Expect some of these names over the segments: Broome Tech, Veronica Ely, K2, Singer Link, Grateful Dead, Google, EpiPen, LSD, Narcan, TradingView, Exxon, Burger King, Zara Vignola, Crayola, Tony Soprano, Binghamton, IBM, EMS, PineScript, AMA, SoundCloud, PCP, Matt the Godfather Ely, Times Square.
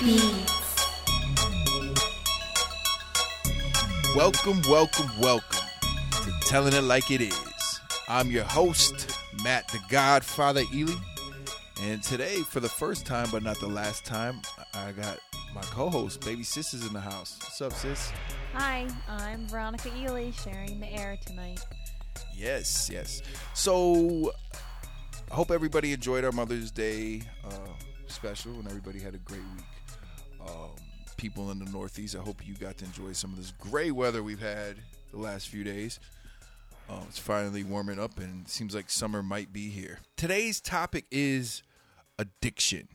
Beats. Welcome to Telling It Like It Is. I'm your host, Matt the Godfather Ely. And today, for the first time, but not the last time, I got my co-host, Baby Sisters, in the house. What's up, sis? Hi, I'm Veronica Ely, sharing the air tonight. Yes. So, I hope everybody enjoyed our Mother's Day special and everybody had a great week. People in the Northeast, I hope you got to enjoy some of this gray weather we've had the last few days. It's finally warming up and it seems like summer might be here. Today's topic is addiction.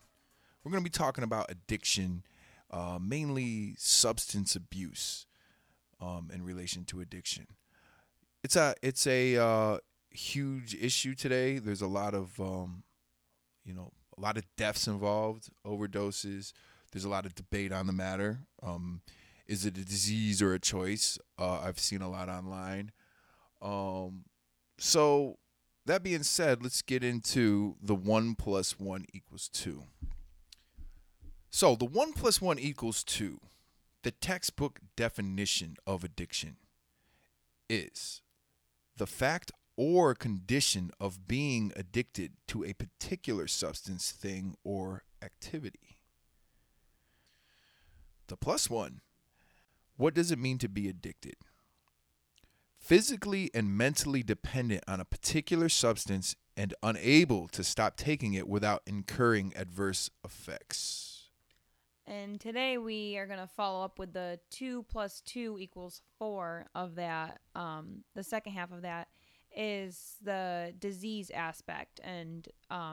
We're going to be talking about addiction, mainly substance abuse in relation to addiction. It's a huge issue today. There's a lot of, a lot of deaths involved, overdoses. There's a lot of debate on the matter. Is it a disease or a choice? I've seen a lot online. So that being said, let's get into the 1 + 1 = 2. So the 1 + 1 = 2, the textbook definition of addiction is the fact or condition of being addicted to a particular substance, thing, or activity. The +1, what does it mean to be addicted? Physically and mentally dependent on a particular substance and unable to stop taking it without incurring adverse effects. And today we are going to follow up with the 2 + 2 = 4 of that. The second half of that is the disease aspect, and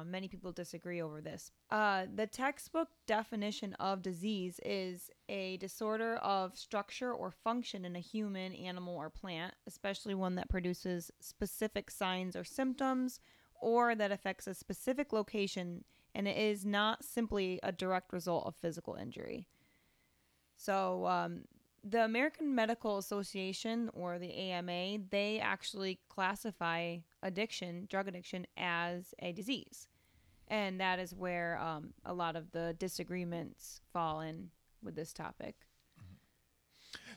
many people disagree over this. The textbook definition of disease is a disorder of structure or function in a human, animal, or plant, especially one that produces specific signs or symptoms, or that affects a specific location, and it is not simply a direct result of physical injury. So, the American Medical Association, or the AMA, they actually classify addiction, drug addiction, as a disease. And that is where a lot of the disagreements fall in with this topic.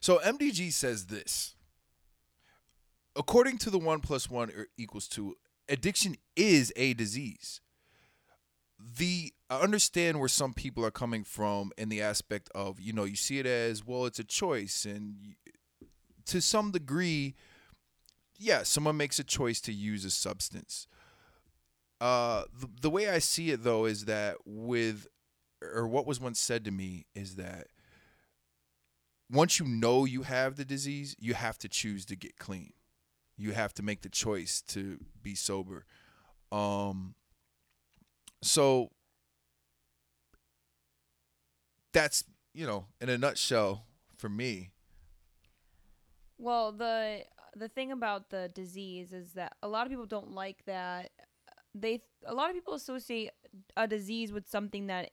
So MDG says this. According to the 1 + 1 = 2, addiction is a disease. I understand where some people are coming from in the aspect of, you see it as, well, it's a choice. And to some degree, yeah, someone makes a choice to use a substance. The way I see it, though, is that what was once said to me is that once you know you have the disease, you have to choose to get clean. You have to make the choice to be sober. So that's, in a nutshell for me. Well, the thing about the disease is that a lot of people don't like that. A lot of people associate a disease with something that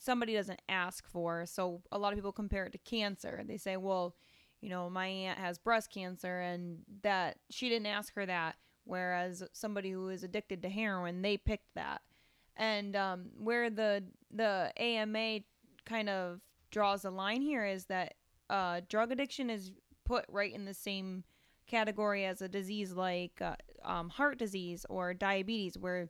somebody doesn't ask for. So a lot of people compare it to cancer. They say, well, my aunt has breast cancer and that she didn't ask her that. Whereas somebody who is addicted to heroin, they picked that. And where the AMA kind of draws a line here is that drug addiction is put right in the same category as a disease like heart disease or diabetes, where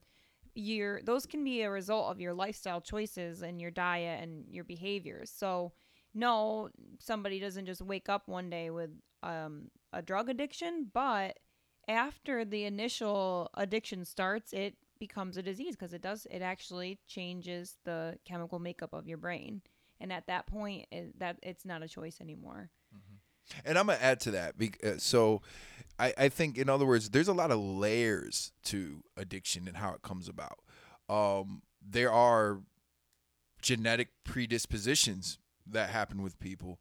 those can be a result of your lifestyle choices and your diet and your behaviors. So no, somebody doesn't just wake up one day with a drug addiction, but after the initial addiction starts, it becomes a disease because it actually changes the chemical makeup of your brain, and at that point it's not a choice anymore. Mm-hmm. And I'm gonna add to that, so I think, in other words, there's a lot of layers to addiction and how it comes about. There are genetic predispositions that happen with people,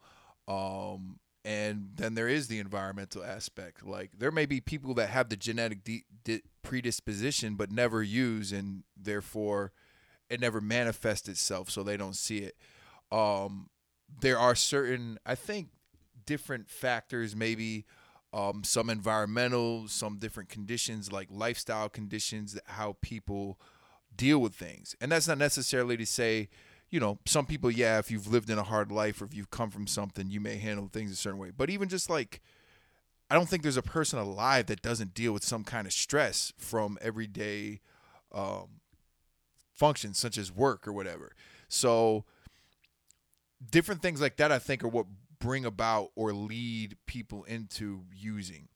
and then there is the environmental aspect. Like, there may be people that have the genetic predisposition but never use, and therefore it never manifests itself, so they don't see it. There are certain, I think, different factors, maybe some environmental, some different conditions, like lifestyle conditions, how people deal with things. And that's not necessarily to say you know, some people, yeah, if you've lived in a hard life or if you've come from something, you may handle things a certain way. But even just like, I don't think there's a person alive that doesn't deal with some kind of stress from everyday functions such as work or whatever. So different things like that, I think, are what bring about or lead people into using.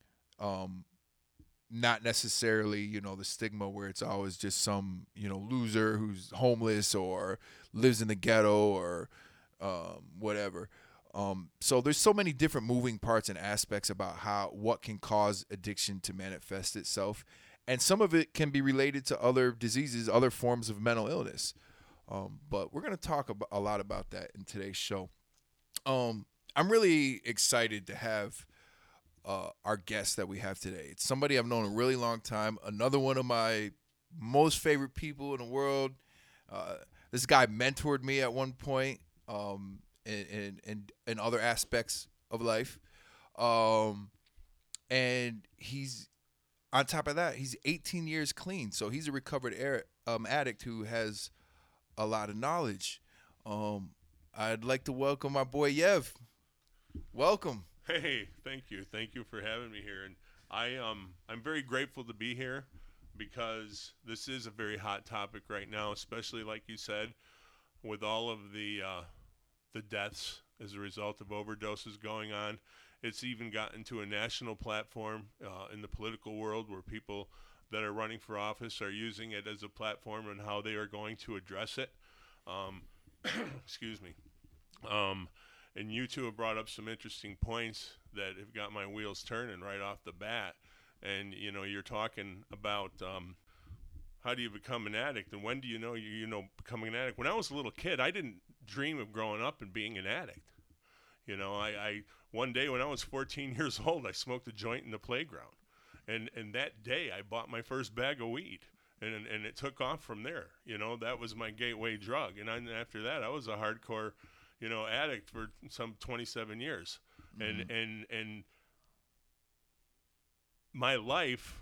Not necessarily, you know, the stigma where it's always just some, you know, loser who's homeless or lives in the ghetto or whatever. So there's so many different moving parts and aspects about how, what can cause addiction to manifest itself. And some of it can be related to other diseases, other forms of mental illness. But we're going to talk about, a lot about that in today's show. I'm really excited to have our guest that we have today. It's somebody I've known a really long time, another one of my most favorite people in the world. This guy mentored me at one point in other aspects of life. And he's, on top of that, he's 18 years clean. So he's a recovered addict who has a lot of knowledge. I'd like to welcome my boy Yev. Welcome. Hey, thank you. Thank you for having me here. And I'm very grateful to be here because this is a very hot topic right now, especially like you said, with all of the deaths as a result of overdoses going on. It's even gotten to a national platform in the political world where people that are running for office are using it as a platform and how they are going to address it. Excuse me. And you two have brought up some interesting points that have got my wheels turning right off the bat. And, you know, you're talking about how do you become an addict and when do you know you becoming an addict? When I was a little kid, I didn't dream of growing up and being an addict. You know, I one day when I was 14 years old, I smoked a joint in the playground. And that day, I bought my first bag of weed. And it took off from there. You know, that was my gateway drug. And after that, I was a hardcore addict for some 27 years. Mm-hmm. And my life,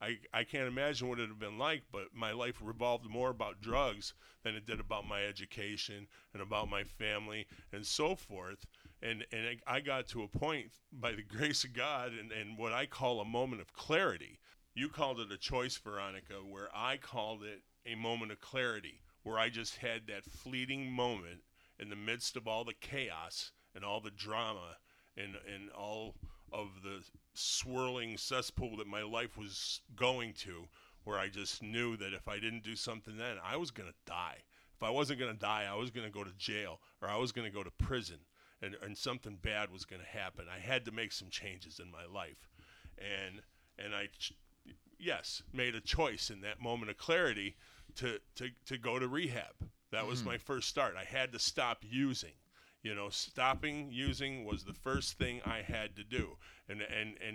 I can't imagine what it would have been like, but my life revolved more about drugs than it did about my education and about my family and so forth. And I got to a point by the grace of God and what I call a moment of clarity. You called it a choice, Veronica, where I called it a moment of clarity, where I just had that fleeting moment in the midst of all the chaos and all the drama and all of the swirling cesspool that my life was going to, where I just knew that if I didn't do something then, I was going to die. If I wasn't going to die, I was going to go to jail or I was going to go to prison and something bad was going to happen. I had to make some changes in my life. And I, yes, made a choice in that moment of clarity to go to rehab. That was my first start. I had to stop using. You know, stopping using was the first thing I had to do. And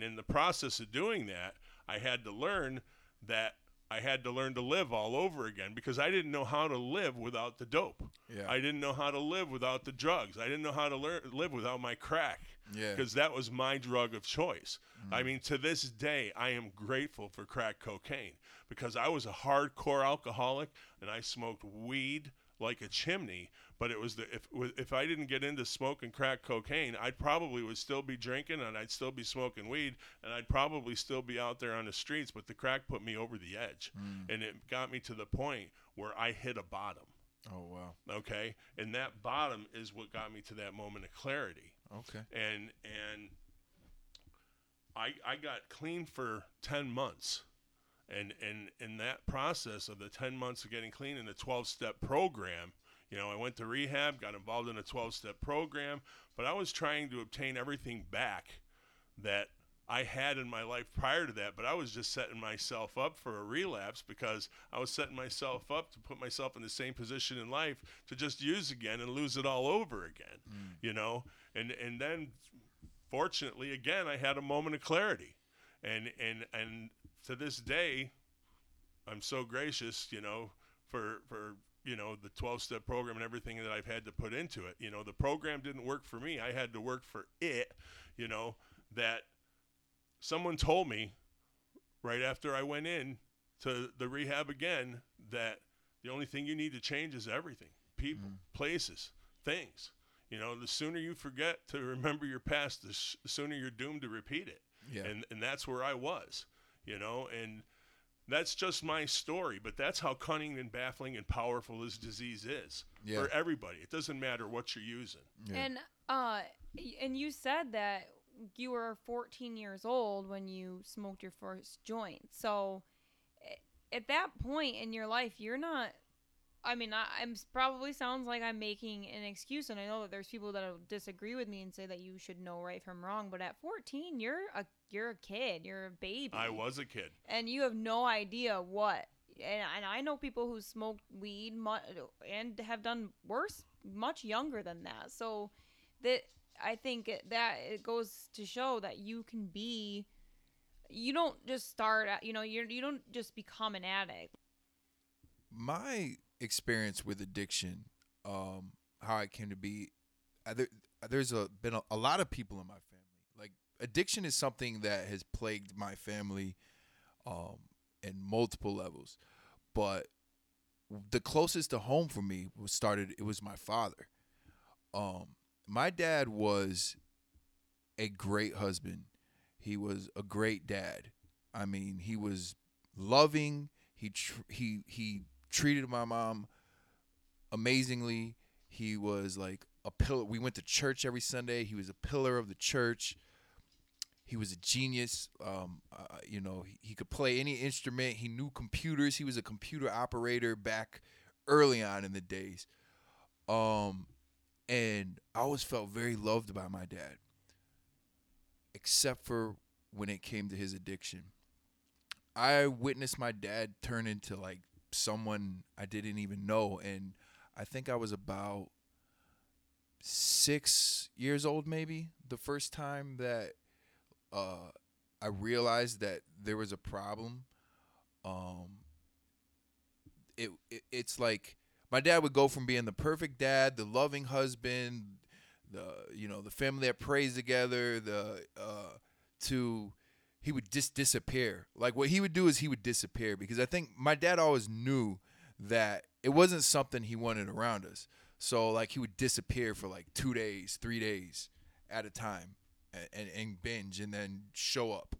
in the process of doing that, I had to learn to live all over again because I didn't know how to live without the dope. Yeah. I didn't know how to live without the drugs. I didn't know how to live without my crack because that was my drug of choice. Mm. I mean, to this day, I am grateful for crack cocaine because I was a hardcore alcoholic and I smoked weed like a chimney, but it was if I didn't get into smoking crack cocaine, I'd probably would still be drinking and I'd still be smoking weed and I'd probably still be out there on the streets, but the crack put me over the edge and it got me to the point where I hit a bottom. Oh, wow. Okay. And that bottom is what got me to that moment of clarity. Okay. And I got clean for 10 months. And in that process of the 10 months of getting clean in the 12-step program, you know, I went to rehab, got involved in a 12-step program, but I was trying to obtain everything back that I had in my life prior to that, but I was just setting myself up for a relapse because I was setting myself up to put myself in the same position in life to just use again and lose it all over again, you know? And then, fortunately, again, I had a moment of clarity. And to this day, I'm so gracious, you know, for you know, the 12-step program and everything that I've had to put into it. You know, the program didn't work for me. I had to work for it, you know, that someone told me right after I went in to the rehab again that the only thing you need to change is everything. people, places, things. You know, the sooner you forget to remember your past, the sooner you're doomed to repeat it. Yeah. And that's where I was, you know, and that's just my story. But that's how cunning and baffling and powerful this disease is for everybody. It doesn't matter what you're using. Yeah. And you said that you were 14 years old when you smoked your first joint. So at that point in your life, you're not... I mean, I'm probably sounds like I'm making an excuse, and I know that there's people that will disagree with me and say that you should know right from wrong. But at 14, you're a kid, you're a baby. I was a kid, and you have no idea what. And I know people who smoked weed and have done worse, much younger than that. So that I think that it goes to show that you can be. You don't just start out. You know, you don't just become an addict. My experience with addiction, how I came to be, there's been a lot of people in my family. Like, addiction is something that has plagued my family in multiple levels. But the closest to home for me was my father. My dad was a great husband. He was a great dad. I mean, he was loving. He treated my mom amazingly. He was like a pillar. We went to church every Sunday. He was a pillar of the church. He was a genius. You know, he could play any instrument. He knew computers. He was a computer operator back early on in the days. And I always felt very loved by my dad, except for when it came to his addiction. I witnessed my dad turn into like someone I didn't even know, and I think I was about 6 years old maybe the first time that I realized that there was a problem. It's like my dad would go from being the perfect dad, the loving husband, the family that prays together, to he would just disappear. Like, what he would do is he would disappear, because I think my dad always knew that it wasn't something he wanted around us. So, like, he would disappear for, like, 2 days, 3 days at a time and binge and then show up.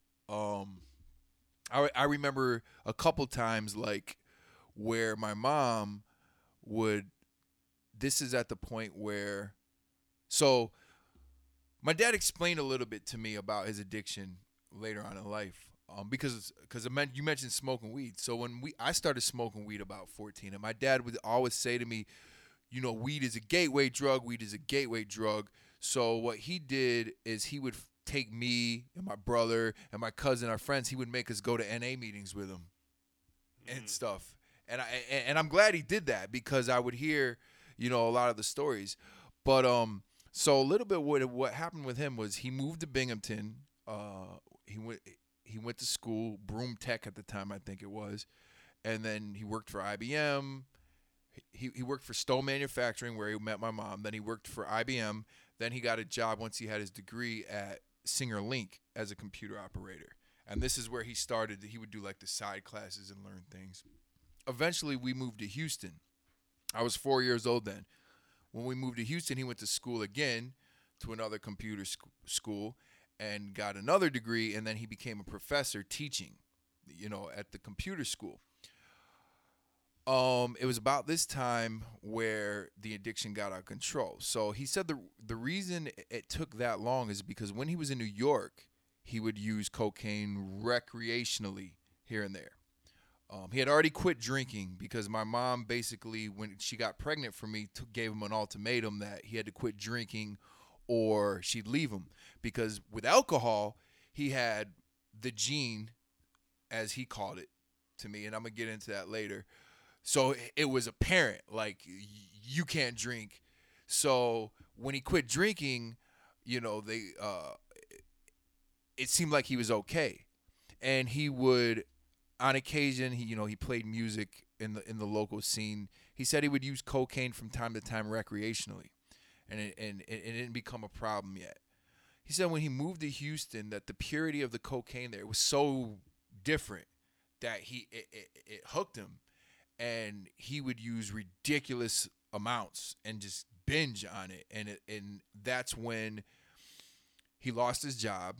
I remember a couple times, like, where my mom would – this is at the point where – so my dad explained a little bit to me about his addiction later on in life, because you mentioned smoking weed. So when I started smoking weed about 14, and my dad would always say to me, you know, weed is a gateway drug. Weed is a gateway drug. So what he did is he would take me and my brother and my cousin, our friends. He would make us go to NA meetings with him and stuff. And I'm glad he did that, because I would hear, you know, a lot of the stories. But so a little bit what happened with him was he moved to Binghamton. He went to school, Broome Tech at the time, I think it was, and then he worked for IBM. He worked for Stone Manufacturing, where he met my mom. Then he worked for IBM. Then he got a job once he had his degree at Singer Link as a computer operator. And this is where he started. He would do like the side classes and learn things. Eventually, we moved to Houston. I was 4 years old then. When we moved to Houston, he went to school again to another computer school. And got another degree, and then he became a professor teaching, you know, at the computer school. It was about this time where the addiction got out of control. So he said the reason it took that long is because when he was in New York, he would use cocaine recreationally here and there. He had already quit drinking, because my mom basically, when she got pregnant for me, gave him an ultimatum that he had to quit drinking or she'd leave him, because with alcohol, he had the gene, as he called it to me, and I'm going to get into that later. So it was apparent, like, you can't drink. So when he quit drinking, you know, it seemed like he was okay. And he would, on occasion, he played music in the local scene. He said he would use cocaine from time to time recreationally. And it didn't become a problem yet. He said when he moved to Houston that the purity of the cocaine there was so different that it hooked him, and he would use ridiculous amounts and just binge on it. And that's when he lost his job.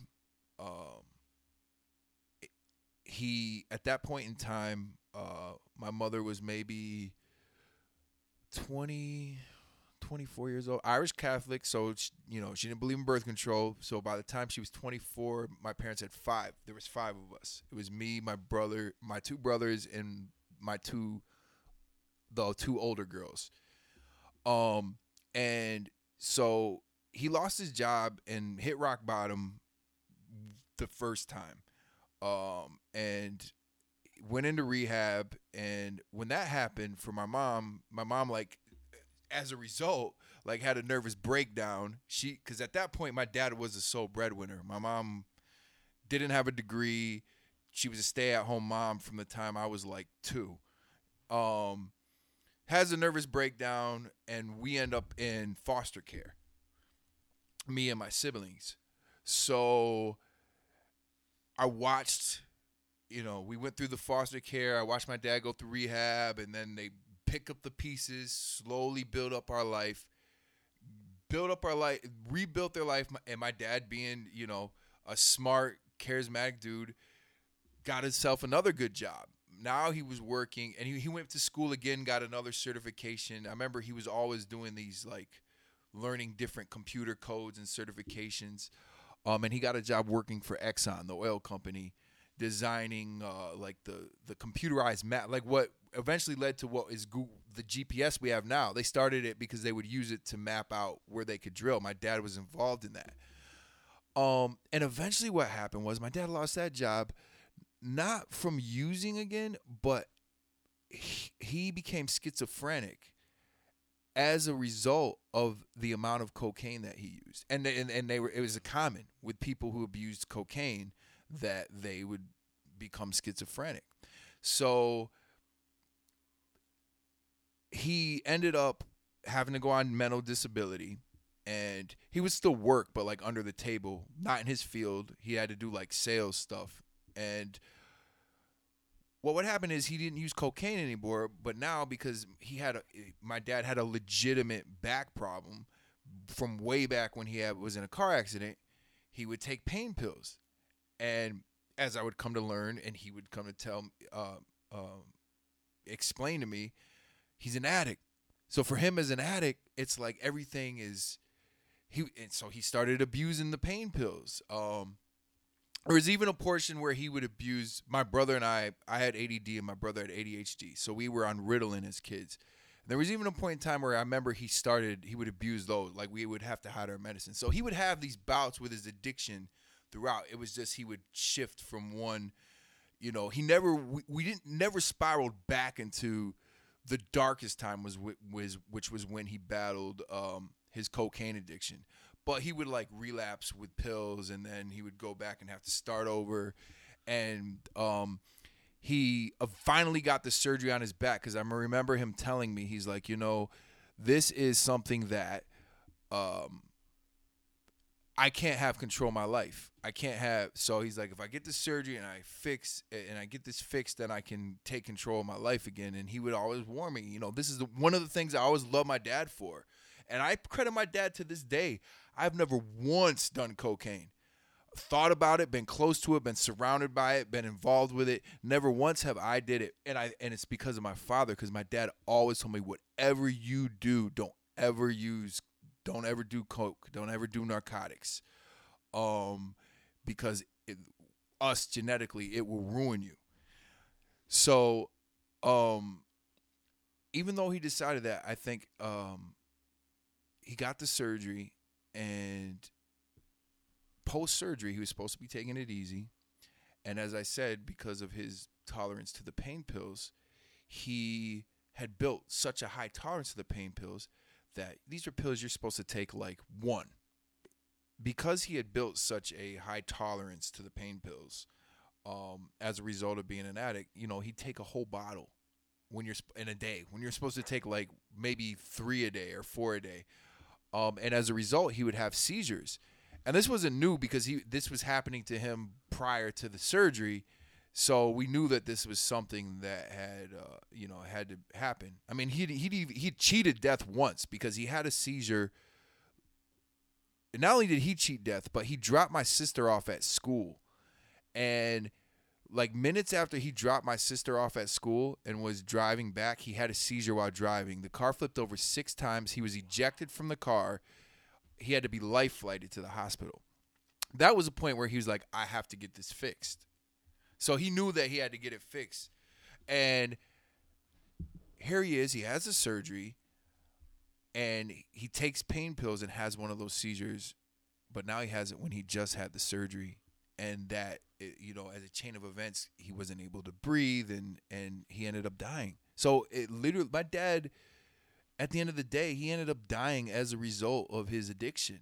He, at that point in time, my mother was maybe 20, 24 years old, Irish Catholic. So, she didn't believe in birth control. So by the time she was 24, my parents had five. There was five of us. It was me, my brother, my two brothers, and the two older girls. And so he lost his job and hit rock bottom the first time. And went into rehab. And when that happened for my mom, like, as a result, like, had a nervous breakdown. Because at that point, my dad was the sole breadwinner. My mom didn't have a degree. She was a stay-at-home mom from the time I was, like, 2. Has a nervous breakdown, and we end up in foster care, me and my siblings. So I watched, we went through the foster care. I watched my dad go through rehab, and then they pick up the pieces, slowly build up our life, rebuilt their life. And my dad, being, a smart, charismatic dude, got himself another good job. Now he was working, and he went to school again, got another certification. I remember he was always doing these, like, learning different computer codes and certifications. And he got a job working for Exxon, the oil company, designing like the computerized map, like what eventually led to what is Google, the GPS we have now. They started it because they would use it to map out where they could drill. My dad was involved in that. And eventually what happened was my dad lost that job, not from using again, but he became schizophrenic as a result of the amount of cocaine that he used. It was common with people who abused cocaine that they would become schizophrenic. So he ended up having to go on mental disability, and he would still work, but like under the table, not in his field. He had to do like sales stuff. And what would happen is he didn't use cocaine anymore, but now because my dad had a legitimate back problem from way back when was in a car accident, he would take pain pills. And as I would come to learn, and he would come to explain to me, he's an addict. So for him as an addict, it's like everything is and so he started abusing the pain pills. There was even a portion where he would abuse my brother and I had ADD and my brother had ADHD. So we were on Ritalin as kids. And there was even a point in time where I remember he would abuse those. Like we would have to hide our medicine. So he would have these bouts with his addiction throughout. It was just, he would shift from one, he never, we didn't never spiraled back into the darkest time which was when he battled his cocaine addiction. But he would like relapse with pills, and then he would go back and have to start over. And he finally got the surgery on his back, because I remember him telling me, he's like, this is something that I can't have control of my life. I can't have. So he's like, if I get the surgery and I get this fixed, then I can take control of my life again. And he would always warn me, this is one of the things I always loved my dad for. And I credit my dad to this day. I've never once done cocaine, thought about it, been close to it, been surrounded by it, been involved with it. Never once have I did it. And it's because of my father, because my dad always told me, whatever you do, don't ever use, don't ever do coke, don't ever do narcotics. Because genetically, it will ruin you. So even though he decided that, I think he got the surgery, and post-surgery, he was supposed to be taking it easy. And as I said, because of his tolerance to the pain pills, he had built such a high tolerance to the pain pills that these are pills you're supposed to take like one. Because he had built such a high tolerance to the pain pills, as a result of being an addict, he'd take a whole bottle in a day, when you're supposed to take like maybe 3 a day or 4 a day. And as a result, he would have seizures. And this wasn't new, because this was happening to him prior to the surgery. So we knew that this was something that had, you know, had to happen. I mean, he cheated death once because he had a seizure. And not only did he cheat death, but he dropped my sister off at school. And like minutes after he dropped my sister off at school and was driving back, he had a seizure while driving. The car flipped over 6 times. He was ejected from the car. He had to be life flighted to the hospital. That was a point where he was like, I have to get this fixed. So he knew that he had to get it fixed. And here he is. He has the surgery. And he takes pain pills and has one of those seizures. But now he has it when he just had the surgery. And that, you know, as a chain of events, he wasn't able to breathe. And he ended up dying. So it literally, my dad, at the end of the day, he ended up dying as a result of his addiction.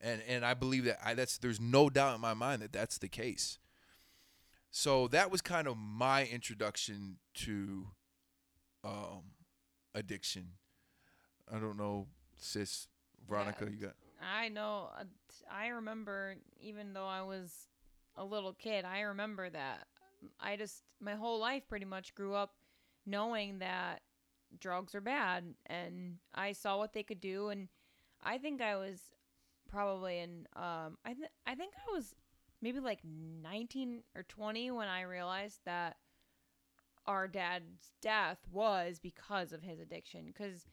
And I believe that there's no doubt in my mind that that's the case. So that was kind of my introduction to addiction. I don't know, sis, Veronica, yeah, you got... I know. I remember, even though I was a little kid, I remember that. I just, my whole life pretty much grew up knowing that drugs are bad. And I saw what they could do. And I think I was probably in... I think I was... maybe like 19 or 20 when I realized that our dad's death was because of his addiction. Because,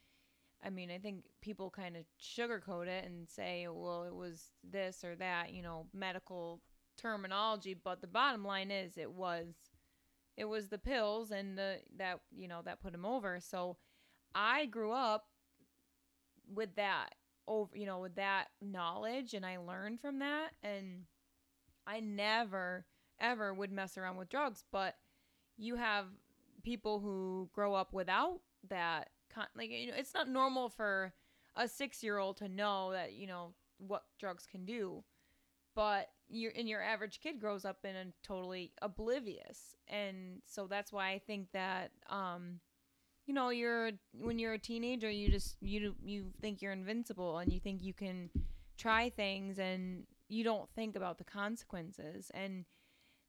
I mean, I think people kind of sugarcoat it and say, well, it was this or that, you know, medical terminology. But the bottom line is it was the pills and that, you know, that put him over. So I grew up with that, you know, with that knowledge, and I learned from that. And I never, ever would mess around with drugs, but you have people who grow up without that. Like, you know, it's not normal for a 6-year-old to know that, you know, what drugs can do, but your average kid grows up in a totally oblivious. And so that's why I think that, you know, when you're a teenager, you think you're invincible and you think you can try things and you don't think about the consequences. And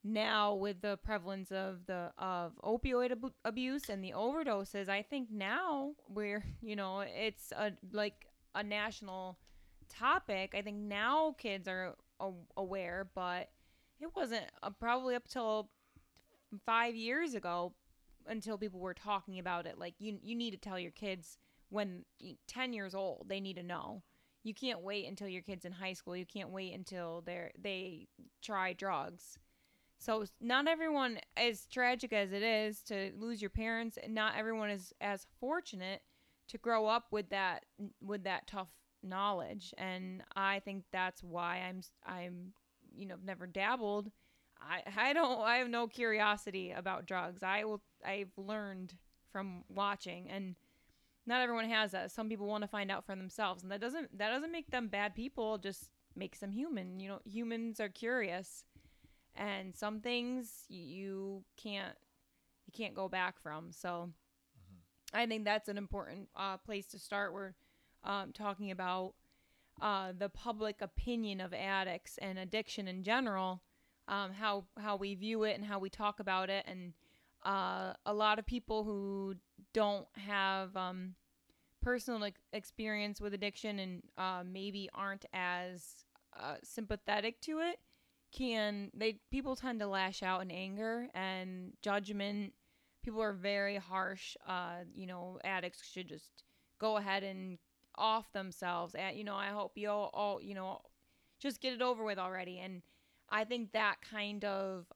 now with the prevalence of opioid abuse and the overdoses, I think now we're, you know, it's a national topic. I think now kids are aware, but it wasn't probably up till 5 years ago until people were talking about it. Like you need to tell your kids when 10 years old, they need to know. You can't wait until your kid's in high school. You can't wait until they try drugs. So not everyone, as tragic as it is to lose your parents, not everyone is as fortunate to grow up with that tough knowledge. And I think that's why I'm you know, never dabbled. I have no curiosity about drugs. I've learned from watching, and not everyone has that. Some people want to find out for themselves, and that doesn't make them bad people, just makes them human. You know, humans are curious, and some things you can't go back from. So mm-hmm. I think that's an important place to start. We're talking about the public opinion of addicts and addiction in general, how we view it and how we talk about it. And a lot of people who don't have personal experience with addiction and maybe aren't as sympathetic to it, people tend to lash out in anger and judgment. People are very harsh. You know, addicts should just go ahead and off themselves. You know, I hope you all, you know, just get it over with already. And I think that kind of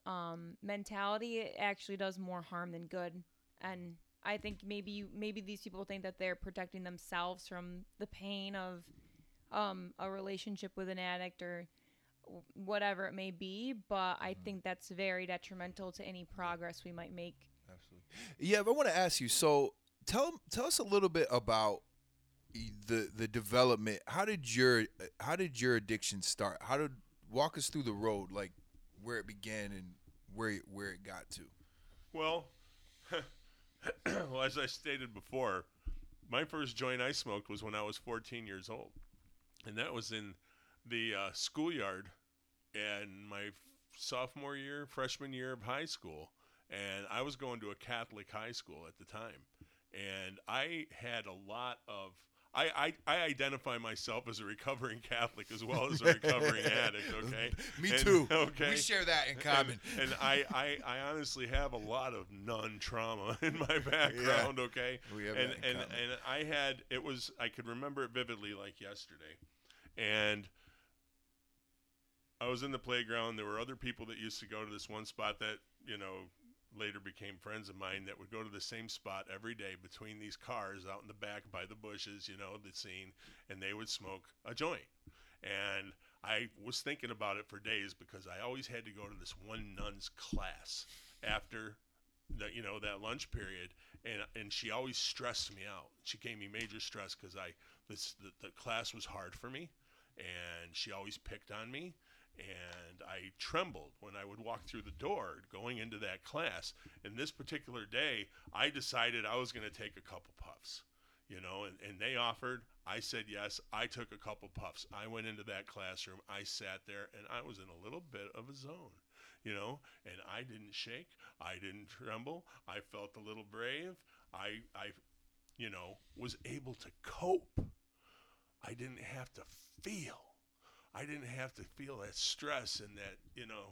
mentality actually does more harm than good. And I think maybe these people think that they're protecting themselves from the pain of a relationship with an addict or whatever it may be. But I think that's very detrimental to any progress we might make. Absolutely. Yeah, but I want to ask you, so tell us a little bit about the development. How did your addiction start? Walk us through the road, like where it began and where it got to. Well, as I stated before, my first joint I smoked was when I was 14 years old, and that was in the schoolyard. And my sophomore year, freshman year of high school. And I was going to a Catholic high school at the time. And I had a lot of... I identify myself as a recovering Catholic as well as a recovering addict, okay? Me too. Okay? We share that in common. And I honestly have a lot of nun trauma in my background, okay? We have that in common. And I had, it was, I could remember it vividly like yesterday. And I was in the playground. There were other people that used to go to this one spot that, you know, later became friends of mine that would go to the same spot every day between these cars out in the back by the bushes, you know, the scene, and they would smoke a joint. And I was thinking about it for days because I always had to go to this one nun's class after the, you know, that lunch period. And she always stressed me out. She gave me major stress because the class was hard for me, and she always picked on me. And I trembled when I would walk through the door going into that class. And this particular day, I decided I was going to take a couple puffs, you know, and they offered. I said yes. I took a couple puffs. I went into that classroom. I sat there, and I was in a little bit of a zone, you know, and I didn't shake. I didn't tremble. I felt a little brave. I you know, was able to cope. I didn't have to feel. I didn't have to feel that stress and that, you know,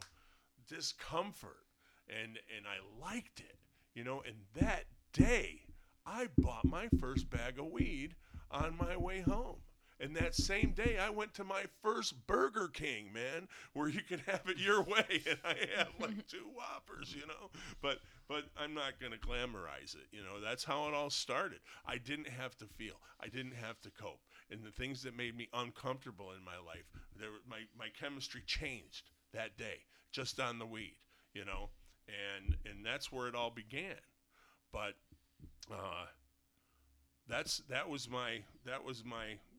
discomfort. And I liked it, you know. And that day, I bought my first bag of weed on my way home. And that same day, I went to my first Burger King, man, where you could have it your way. And I had like 2 Whoppers, you know. But I'm not going to glamorize it, you know. That's how it all started. I didn't have to feel. I didn't have to cope. And the things that made me uncomfortable in my life, my chemistry changed that day just on the weed, you know. And that's where it all began. But that was my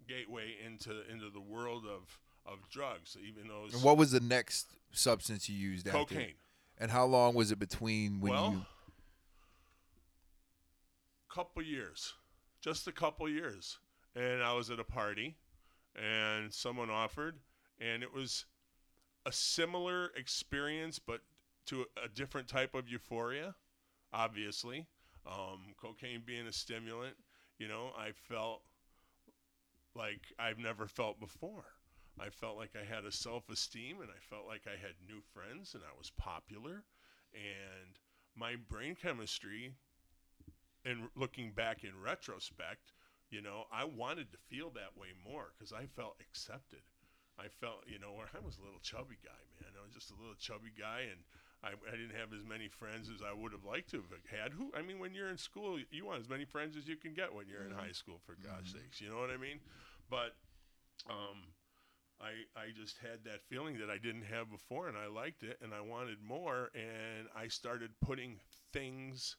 gateway into the world of drugs, even though. And what was the next substance you used? Cocaine. After? And how long was it between when you? Couple years, just a couple years, and I was at a party, and someone offered, and it was a similar experience, but to a different type of euphoria. Obviously, cocaine being a stimulant, you know, I felt like I've never felt before. I felt like I had a self-esteem, and I felt like I had new friends, and I was popular, and my brain chemistry, and looking back in retrospect, you know, I wanted to feel that way more because I felt accepted. I felt, you know, I was a little chubby guy, man. I was just a little chubby guy, and I didn't have as many friends as I would have liked to have had. I mean, when you're in school, you want as many friends as you can get when you're in high school, for God's sakes. You know what I mean? But I just had that feeling that I didn't have before, and I liked it, and I wanted more, and I started putting things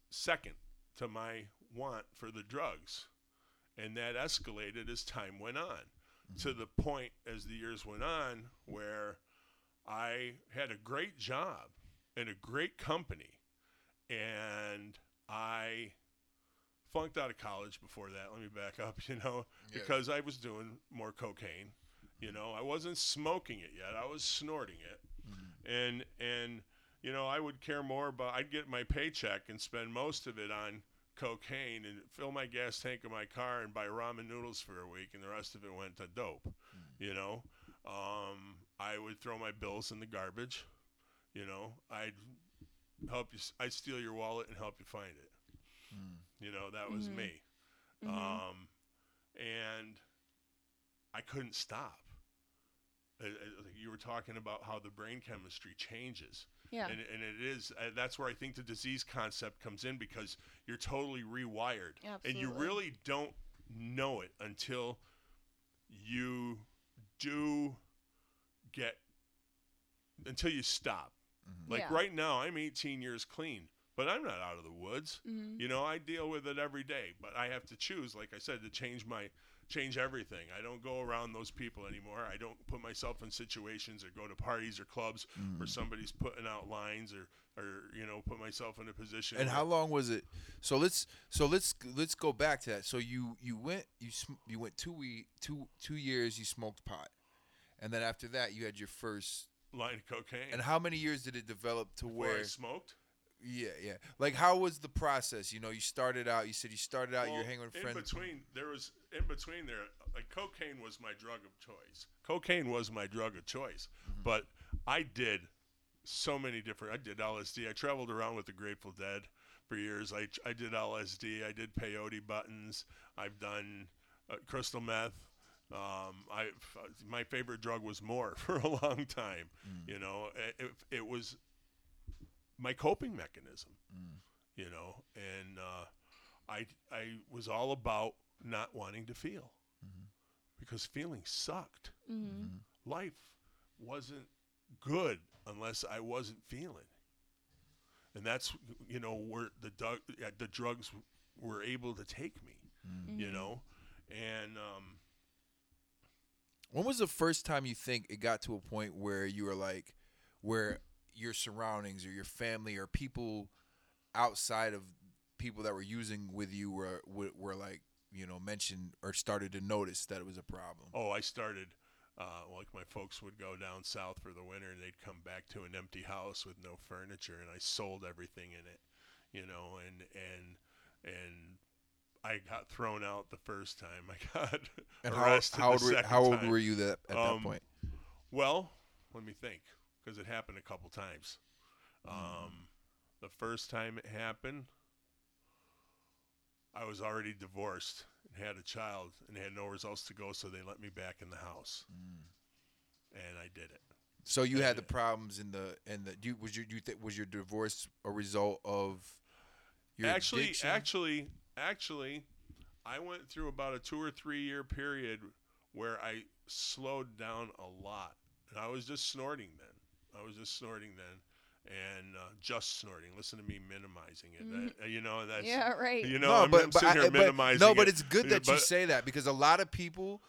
second to my want for the drugs. And that escalated as time went on, to the point as the years went on where I had a great job and a great company, and I flunked out of college before that. Let me back up, you know, because I was doing more cocaine. You know, I wasn't smoking it yet. I was snorting it. Mm-hmm. And you know, I would care more about, I'd get my paycheck and spend most of it on cocaine and fill my gas tank of my car and buy ramen noodles for a week, and the rest of it went to dope, you know. I would throw my bills in the garbage, you know. I'd steal your wallet and help you find it. You know, that was me. And I couldn't stop. You were talking about how the brain chemistry changes. Yeah. And it is, that's where I think the disease concept comes in, because you're totally rewired. Absolutely. And you really don't know it until you until you stop. Like right now, I'm 18 years clean, but I'm not out of the woods. You know, I deal with it every day, but I have to choose, like I said, to change everything. I don't go around those people anymore. I don't put myself in situations or go to parties or clubs where somebody's putting out lines or you know, put myself in a position. And how long was it? So let's go back to that. So you went 2 years, you smoked pot. And then after that, you had your first line of cocaine. And how many years did it develop to where I smoked? Yeah. Like, how was the process? You know, you started out. You said you started out. Well, you're hanging with friends. In between there, like, cocaine was my drug of choice. Mm-hmm. But I did so many different. I did LSD. I traveled around with the Grateful Dead for years. I did LSD. I did peyote buttons. I've done crystal meth. My favorite drug was more for a long time. Mm. You know, it was my coping mechanism. Mm. You know, and I was all about not wanting to feel, mm-hmm. because feeling sucked. Mm-hmm. Life wasn't good unless I wasn't feeling, and that's, you know, where the drugs were able to take me. Mm-hmm. You know, and. When was the first time you think it got to a point where you were like, where your surroundings or your family or people outside of people that were using with you were like, you know, mentioned or started to notice that it was a problem? Oh, I started, like my folks would go down south for the winter and they'd come back to an empty house with no furniture, and I sold everything in it, you know, and I got thrown out the first time. I got arrested the second time. How old were you at that point? Well, let me think, because it happened a couple times. The first time it happened, I was already divorced and had a child and had nowhere else to go, so they let me back in the house, and I did it. So you had the problems was your divorce a result of your addiction? Actually, I went through about a 2 or 3 year period where I slowed down a lot. And I was just snorting then. And just snorting. Listen to me minimizing it. You know, that's... Yeah, right. You know, no, I'm sitting here minimizing it. No, but it's good that you say that, because a lot of people,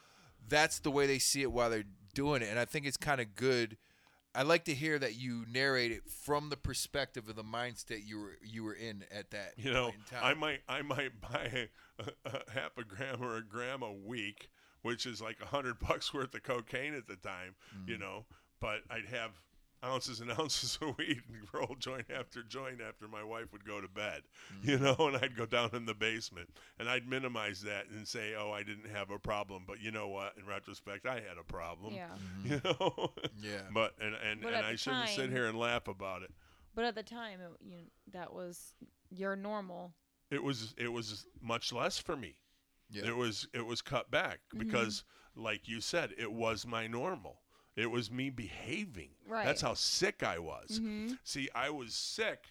that's the way they see it while they're doing it. And I think it's kind of good. I like to hear that you narrate it from the perspective of the mind state you were in at that point in time. I might buy a half a gram or a gram a week, which is like $100 worth of cocaine at the time, you know. But I'd have ounces and ounces of weed and roll joint after my wife would go to bed, you know, and I'd go down in the basement and I'd minimize that and say, oh, I didn't have a problem, but you know what, in retrospect, I had a problem, you know, but, and I shouldn't sit here and laugh about it. But at the time, that was your normal. It was much less for me. Yeah. It was cut back because like you said, it was my normal. It was me behaving. Right. That's how sick I was. Mm-hmm. See, I was sick,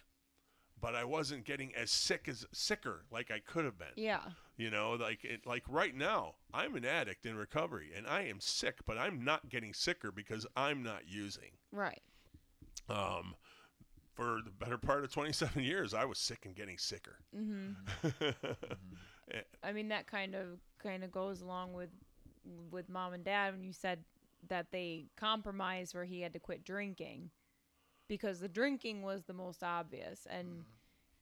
but I wasn't getting as sicker like I could have been. Yeah. You know, like right now, I'm an addict in recovery, and I am sick, but I'm not getting sicker because I'm not using. Right. For the better part of 27 years, I was sick and getting sicker. Mm-hmm. Mm-hmm. I mean, that kind of goes along with mom and dad when you said that they compromised where he had to quit drinking, because the drinking was the most obvious. And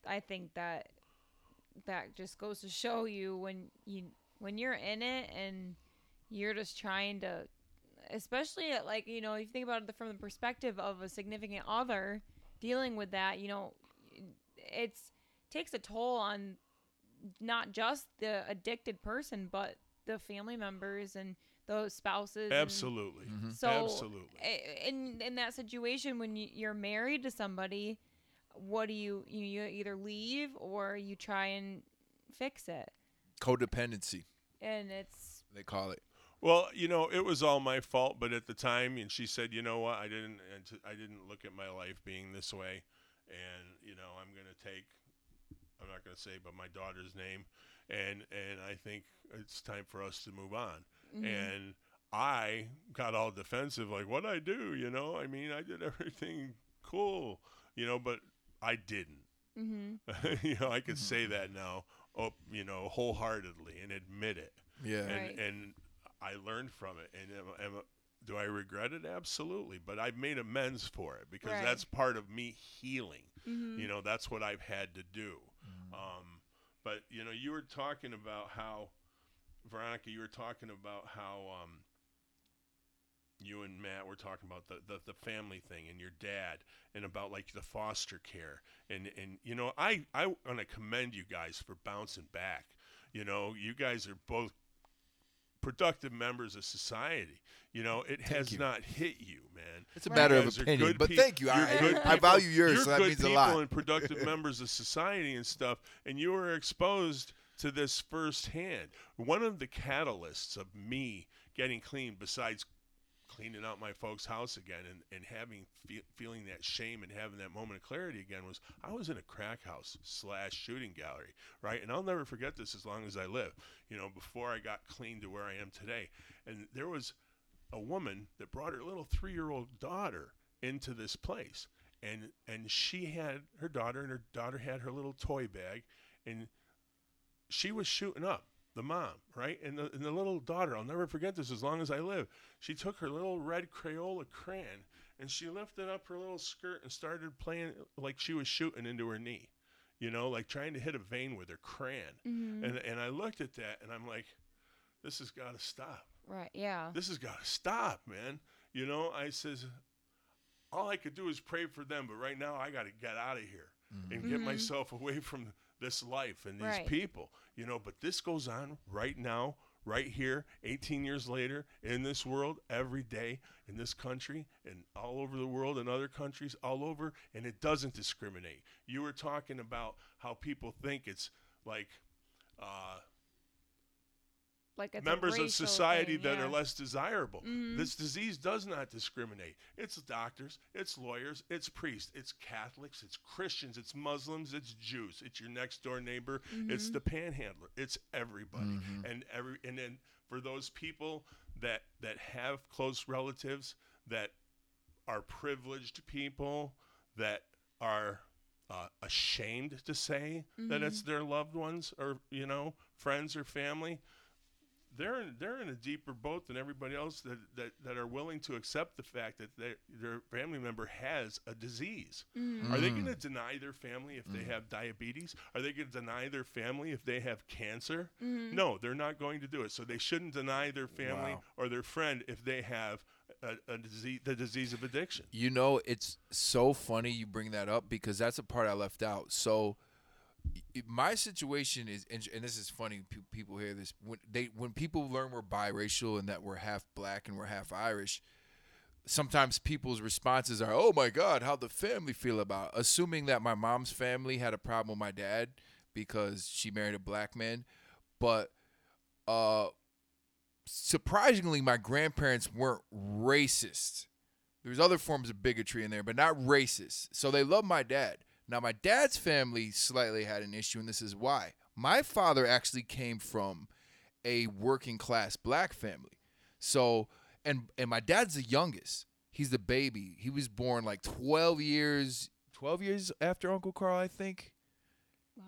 I think that just goes to show you when you're in it and you're just trying to, especially at, like, you know, if you think about it from the perspective of a significant other dealing with that, you know, it takes a toll on not just the addicted person, but the family members and those spouses. Absolutely. And so absolutely. In that situation, when you're married to somebody, what do you either leave or you try and fix it? Codependency. And they call it. Well, you know, it was all my fault, but at the time, and she said, you know what, I didn't look at my life being this way, and, you know, I'm not going to say, but my daughter's name, and I think it's time for us to move on. Mm-hmm. And I got all defensive, like, what'd I do? You know, I mean, I did everything cool, you know, but I didn't. Mm-hmm. You know, I could say that now, you know, wholeheartedly and admit it. Yeah. And I learned from it. And do I regret it? Absolutely. But I've made amends for it, because that's part of me healing. Mm-hmm. You know, that's what I've had to do. Mm-hmm. But, you know, you were talking about how, Veronica, you and Matt were talking about the family thing and your dad and about like the foster care. And you know, I want to commend you guys for bouncing back. You know, you guys are both productive members of society. You know, it has not hit you, man. It's a matter of opinion, but thank you. I value yours, so that means a lot. You're good people and productive members of society and stuff, and you were exposed to this firsthand. One of the catalysts of me getting clean, besides cleaning out my folks' house again and having feeling that shame and having that moment of clarity again, was I was in a crack house / shooting gallery, right? And I'll never forget this as long as I live, you know, before I got clean to where I am today. And there was a woman that brought her little 3-year-old daughter into this place. And she had her daughter, and her daughter had her little toy bag, and she was shooting up. The mom, right? And the little daughter, I'll never forget this as long as I live. She took her little red Crayola crayon and she lifted up her little skirt and started playing like she was shooting into her knee, you know, like trying to hit a vein with her crayon. Mm-hmm. And I looked at that and I'm like, this has got to stop. Right, yeah. This has got to stop, man. You know, I says, all I could do is pray for them, but right now I got to get out of here and get myself away from this life and these people, you know, but this goes on right now, right here, 18 years later, in this world, every day, in this country, and all over the world, and other countries, all over, and it doesn't discriminate. You were talking about how people think it's like it's members of society thing, that are less desirable. Mm-hmm. This disease does not discriminate. It's doctors, it's lawyers, it's priests, it's Catholics, it's Christians, it's Muslims, it's Jews, it's your next door neighbor, it's the panhandler, it's everybody. And then for those people that have close relatives, that are privileged people, that are ashamed to say that it's their loved ones or, you know, friends or family, they're in a deeper boat than everybody else that are willing to accept the fact that their family member has a disease. Are they going to deny their family if they have diabetes? Are they going to deny their family if they have cancer? No, they're not going to do it. So they shouldn't deny their family or their friend if they have a disease, the disease of addiction. You know, it's so funny you bring that up because that's a part I left out. So my situation is, and this is funny, people hear this, when people learn we're biracial and that we're half black and we're half Irish, sometimes people's responses are, oh my God, how'd the family feel about it? Assuming that my mom's family had a problem with my dad because she married a black man. But surprisingly, my grandparents weren't racist. There was other forms of bigotry in there, but not racist. So they loved my dad. Now, my dad's family slightly had an issue, and this is why. My father actually came from a working-class black family. So, and my dad's the youngest. He's the baby. He was born like 12 years after Uncle Carl, I think. Wow,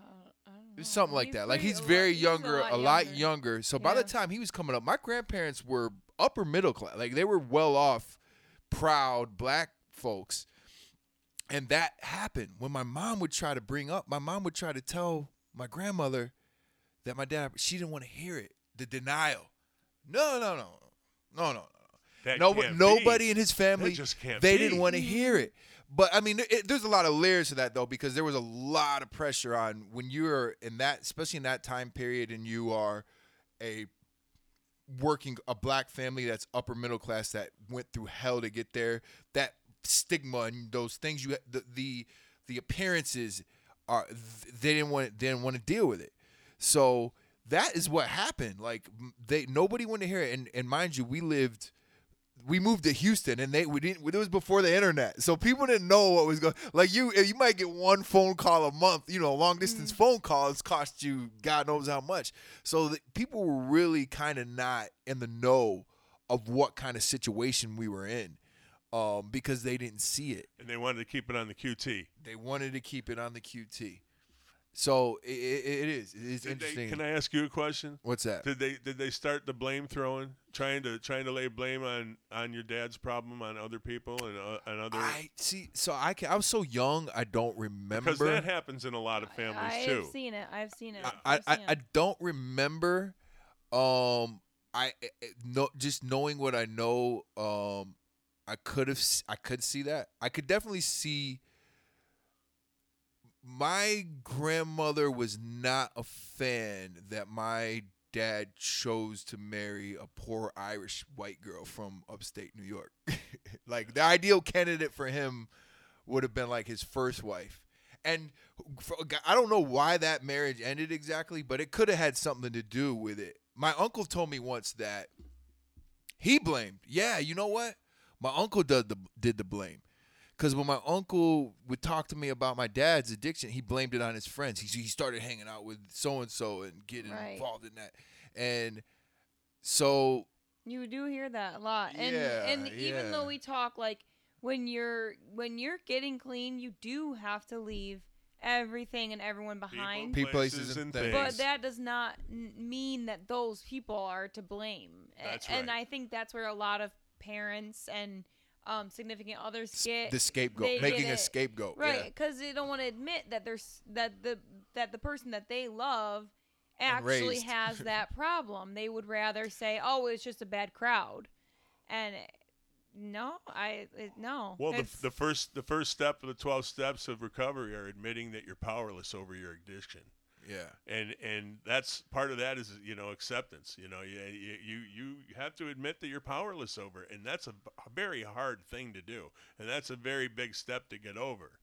I don't know. Something like that. Like, he's very younger, a lot younger. So, by the time he was coming up, my grandparents were upper middle class. Like, they were well-off, proud black folks. And that happened when my mom would try to tell my grandmother that my dad, she didn't want to hear it. The denial. No. Nobody in his family, didn't want to hear it. But, I mean, there's a lot of layers to that, though, because there was a lot of pressure on when you're in that, especially in that time period, and you are a black family that's upper middle class that went through hell to get there, that stigma and those things the appearances are they didn't want to deal with it. So that is what happened. Like nobody wanted to hear it. And mind you, we moved to Houston, and it was before the internet, so people didn't know what was going. Like you might get one phone call a month, you know, long distance phone calls cost you God knows how much. So people were really kind of not in the know of what kind of situation we were in. Because they didn't see it. And they wanted to keep it on the QT. So it is interesting. Can I ask you a question? What's that? Did they start the blame throwing, trying to lay blame on your dad's problem on other people and other? I see. So I was so young, I don't remember. Because that happens in a lot of families too. I've seen it. I don't remember. Just knowing what I know, I could see that. I could definitely see. My grandmother was not a fan that my dad chose to marry a poor Irish white girl from upstate New York. Like, the ideal candidate for him would have been like his first wife. And I don't know why that marriage ended exactly, but it could have had something to do with it. My uncle told me once that he blamed. Yeah, you know what? My uncle did the blame. Because when my uncle would talk to me about my dad's addiction, he blamed it on his friends. He started hanging out with so-and-so and getting involved in that. And so... You do hear that a lot. And even though we talk like... When you're getting clean, you do have to leave everything and everyone behind. People, places, and things. But that does not mean that those people are to blame. That's right. And I think that's where a lot of parents and significant others get the scapegoat, making a scapegoat, right? Because they don't want to admit that the person that they love actually has that problem. They would rather say, "Oh, it's just a bad crowd," and. No. Well, the first step of the 12 steps of recovery are admitting that you're powerless over your addiction. Yeah. And that's part of that is, you know, acceptance. You know, you have to admit that you're powerless over it, and that's a very hard thing to do, and that's a very big step to get over.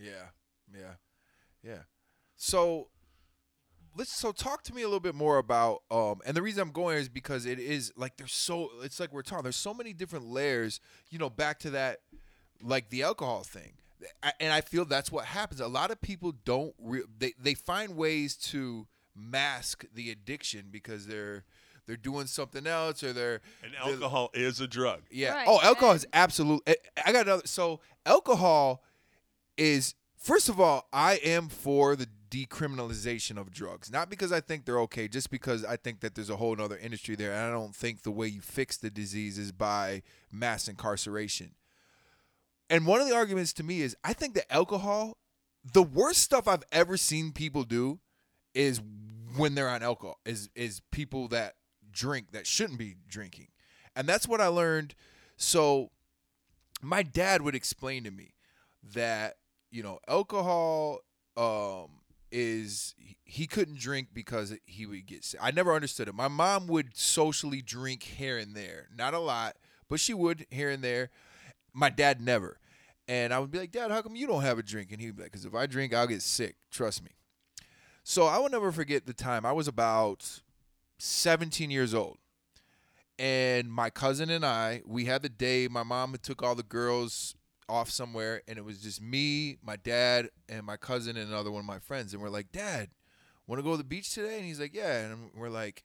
Yeah. So. So talk to me a little bit more about, and the reason I'm going is because it is like it's like we're talking, there's so many different layers, you know, back to that, like the alcohol thing. And I feel that's what happens. A lot of people don't, they find ways to mask the addiction because they're doing something else or they're. And alcohol is a drug. Yeah. Right. Oh, alcohol is absolute. I got another. So alcohol is, first of all, I am for the decriminalization of drugs, not because I think they're okay, just because I think that there's a whole other industry there, and I don't think the way you fix the disease is by mass incarceration. And one of the arguments to me is I think that alcohol, the worst stuff I've ever seen people do is when they're on alcohol, is people that drink that shouldn't be drinking. And that's what I learned. So my dad would explain to me that, you know, alcohol is he couldn't drink because he would get sick. I never understood it. My mom would socially drink here and there. Not a lot, but she would here and there. My dad never. And I would be like, "Dad, how come you don't have a drink?" And he'd be like, "Because if I drink, I'll get sick. Trust me." So I will never forget the time. I was about 17 years old. And my cousin and I, we had the day my mom took all the girls off somewhere, and it was just me, my dad, and my cousin, and another one of my friends. And we're like, "Dad, want to go to the beach today?" And he's like, "Yeah." And we're like,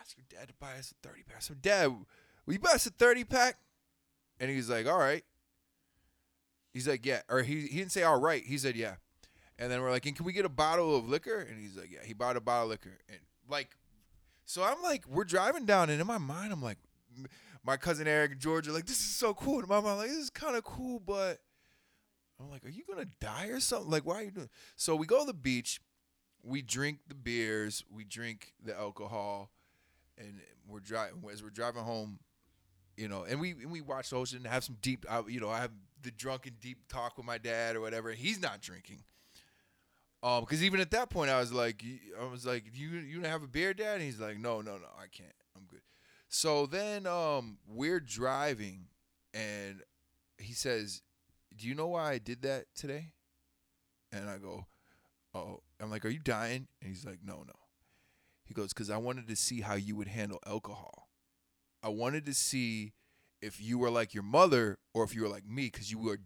"Ask your dad to buy us a 30-pack. So, Dad, will you buy us a 30-pack? And he's like, "All right." He's like, "Yeah." Or he didn't say, "All right." He said, "Yeah." And then we're like, "And can we get a bottle of liquor?" And he's like, "Yeah." He bought a bottle of liquor. And like, so I'm like, we're driving down, and in my mind, I'm like, my cousin Eric and George are like, "This is so cool." And my mom like, "This is kind of cool, but..." I'm like, "Are you going to die or something? Like, why are you doing..." So we go to the beach. We drink the beers. We drink the alcohol. And we're driving. As we're driving home, you know, and we watch the ocean and have some deep... I have the drunken deep talk with my dad or whatever. He's not drinking. Because even at that point, I was like, "You have a beer, Dad?" And he's like, No, I can't. I'm good." So then we're driving, and he says, "Do you know why I did that today?" And I go, "Oh." I'm like, "Are you dying?" And he's like, No. He goes, "Because I wanted to see how you would handle alcohol. I wanted to see if you were like your mother or if you were like me, because you are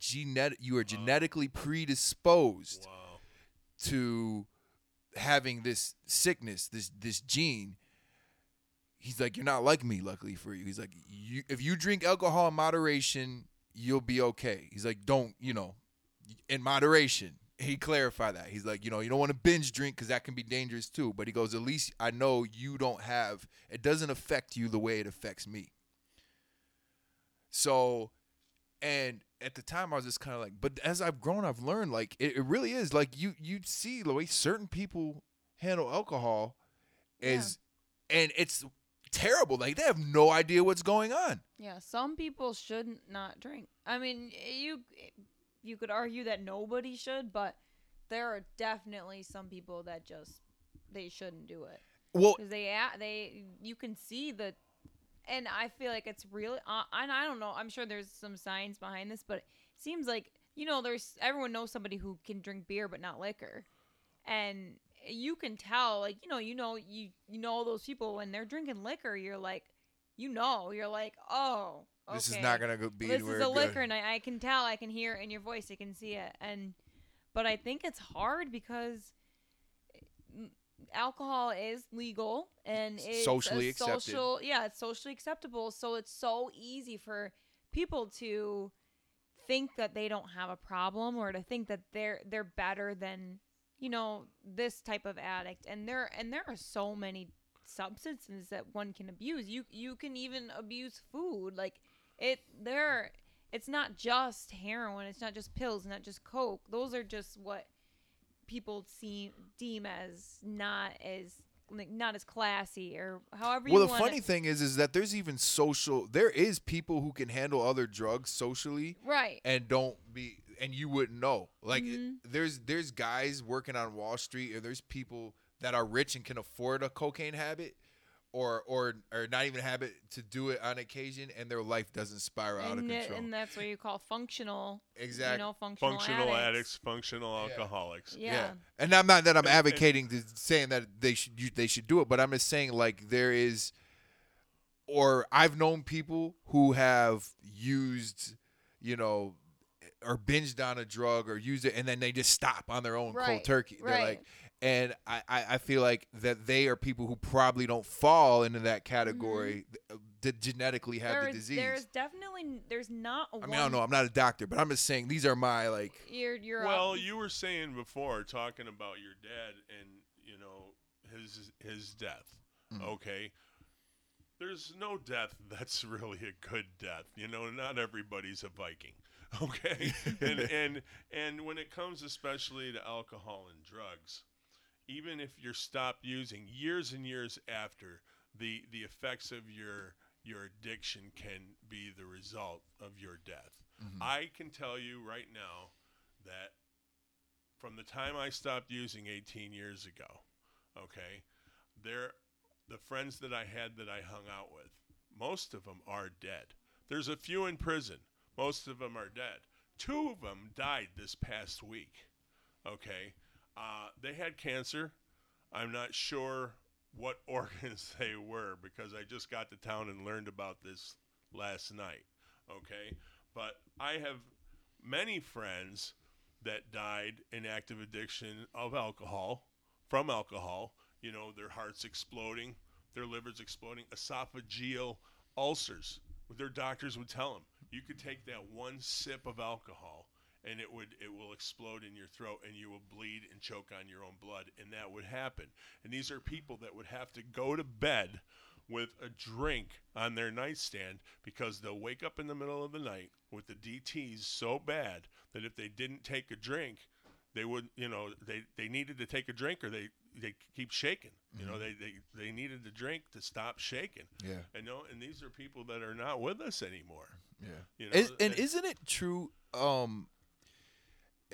genetically predisposed to having this sickness, this gene." He's like, "You're not like me, luckily for you." He's like, "If you drink alcohol in moderation, you'll be okay." He's like, "Don't, in moderation." He clarified that. He's like, "You don't want to binge drink because that can be dangerous too." But he goes, "At least I know it doesn't affect you the way it affects me." So, and at the time I was just kind of like, but as I've grown, I've learned, like, it really is. Like, you see the way certain people handle alcohol is, and it's terrible. Like, they have no idea what's going on. Yeah, some people shouldn't not drink. I mean, you could argue that nobody should, but there are definitely some people that just, they shouldn't do it. Well, because they you can see the, and I feel like it's really, and I don't know, I'm sure there's some science behind this, but it seems like, you know, everyone knows somebody who can drink beer but not liquor, and you can tell, like, you know those people when they're drinking liquor, you're like, oh, okay, this is not gonna be this is a liquor, and I can tell, I can hear it in your voice, I can see it, but I think it's hard because alcohol is legal and it's socially accepted. It's socially acceptable, so it's so easy for people to think that they don't have a problem or to think that they're better than, you know, this type of addict. And there are so many substances that one can abuse. You can even abuse food. Like, it's not just heroin, it's not just pills, not just coke. Those are just what people deem as not as classy or however you want. Well, the funny thing is that there's even there is people who can handle other drugs socially. Right. And and you wouldn't know. Like, mm-hmm. there's guys working on Wall Street, or there's people that are rich and can afford a cocaine habit or not even habit, to do it on occasion, and their life doesn't spiral out of control. And that's what you call functional. Exactly. You know, functional addicts, functional alcoholics. Yeah. And I'm not that I'm advocating to saying that they should do it, but I'm just saying, like, there is, or I've known people who have used, you know, or binged on a drug or used it, and then they just stop on their own, right, cold turkey. Right. They're like, and I feel like that they are people who probably don't fall into that category, mm-hmm, that genetically have the disease. I don't know, I'm not a doctor, but I'm just saying these are my, like. Well, you were saying before, talking about your dad and, you know, his death, mm-hmm, okay? There's no death that's really a good death. You know, not everybody's a Viking. Okay, and when it comes especially to alcohol and drugs, even if you're stopped using years and years after, the effects of your addiction can be the result of your death. Mm-hmm. I can tell you right now that from the time I stopped using 18 years ago, okay, the friends that I had that I hung out with, most of them are dead. There's a few in prison. Most of them are dead. 2 of them died this past week. Okay. They had cancer. I'm not sure what organs they were because I just got to town and learned about this last night. Okay. But I have many friends that died in active addiction from alcohol. You know, their hearts exploding, their livers exploding, esophageal ulcers. Their doctors would tell them, you could take that one sip of alcohol and it will explode in your throat and you will bleed and choke on your own blood, and that would happen. And these are people that would have to go to bed with a drink on their nightstand because they'll wake up in the middle of the night with the DTs so bad that if they didn't take a drink, they would, you know, they needed to take a drink or they keep shaking. You know, they needed to drink to stop shaking. Yeah. And these are people that are not with us anymore. Yeah. You know, and isn't it true,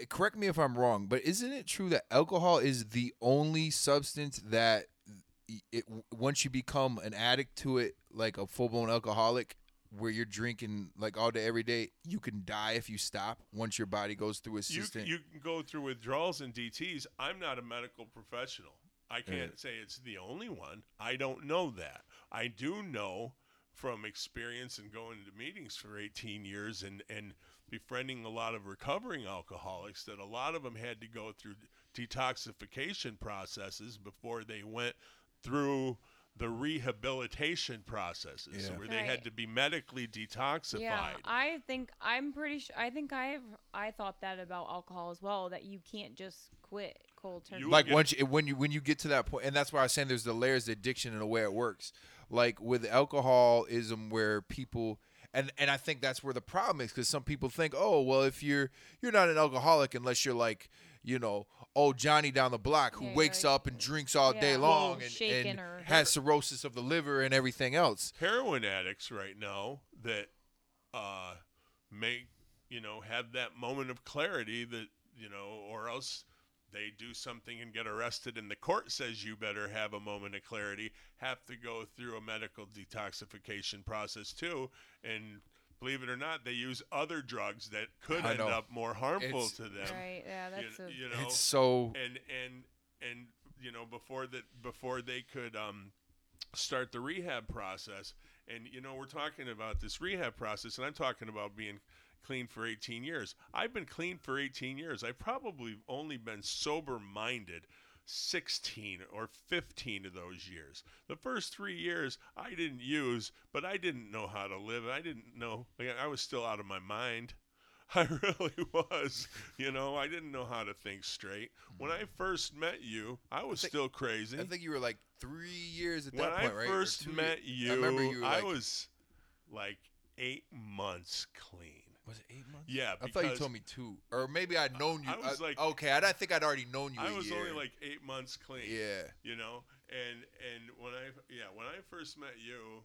correct me if I'm wrong, but isn't it true that alcohol is the only substance that once you become an addict to it, like a full-blown alcoholic, where you're drinking like all day, every day, you can die if you stop once your body goes through a system. You can go through withdrawals and DTs. I'm not a medical professional. I can't say it's the only one. I don't know that. I do know from experience and going to meetings for 18 years and befriending a lot of recovering alcoholics that a lot of them had to go through detoxification processes before they went through the rehabilitation processes, where they had to be medically detoxified. Yeah, I thought that about alcohol as well, that you can't just quit cold turkey. Like when you get to that point, and that's why I was saying there's the layers of addiction and the way it works. Like with alcoholism, where people, and I think that's where the problem is, because some people think, oh well, if you're not an alcoholic unless you're like, you know, old Johnny down the block who wakes up and drinks all day long and has cirrhosis of the liver and everything else. Heroin addicts right now that may, you know, have that moment of clarity that, you know, or else they do something and get arrested and the court says you better have a moment of clarity, have to go through a medical detoxification process too. And believe it or not, they use other drugs that could end up more harmful to them. Right? Yeah, that's you know, it's so and you know, before they could start the rehab process. And you know, we're talking about this rehab process, and I'm talking about being clean for 18 years. I've been clean for 18 years. I've probably only been sober-minded 16 or 15 of those years. The first 3 years, I didn't use, but I didn't know how to live. I didn't know. I was still out of my mind. I really was. You know, I didn't know how to think straight. When I first met you, I was still crazy. I think you were like 3 years at that point, right? When I first met you, I remember you were like, I was like 8 months clean. Was it 8 months? Yeah. I thought you told me 2. Or maybe I'd known you. I was like, okay, I think I'd already known you. I was only like 8 months clean. Yeah. You know? And when I first met you,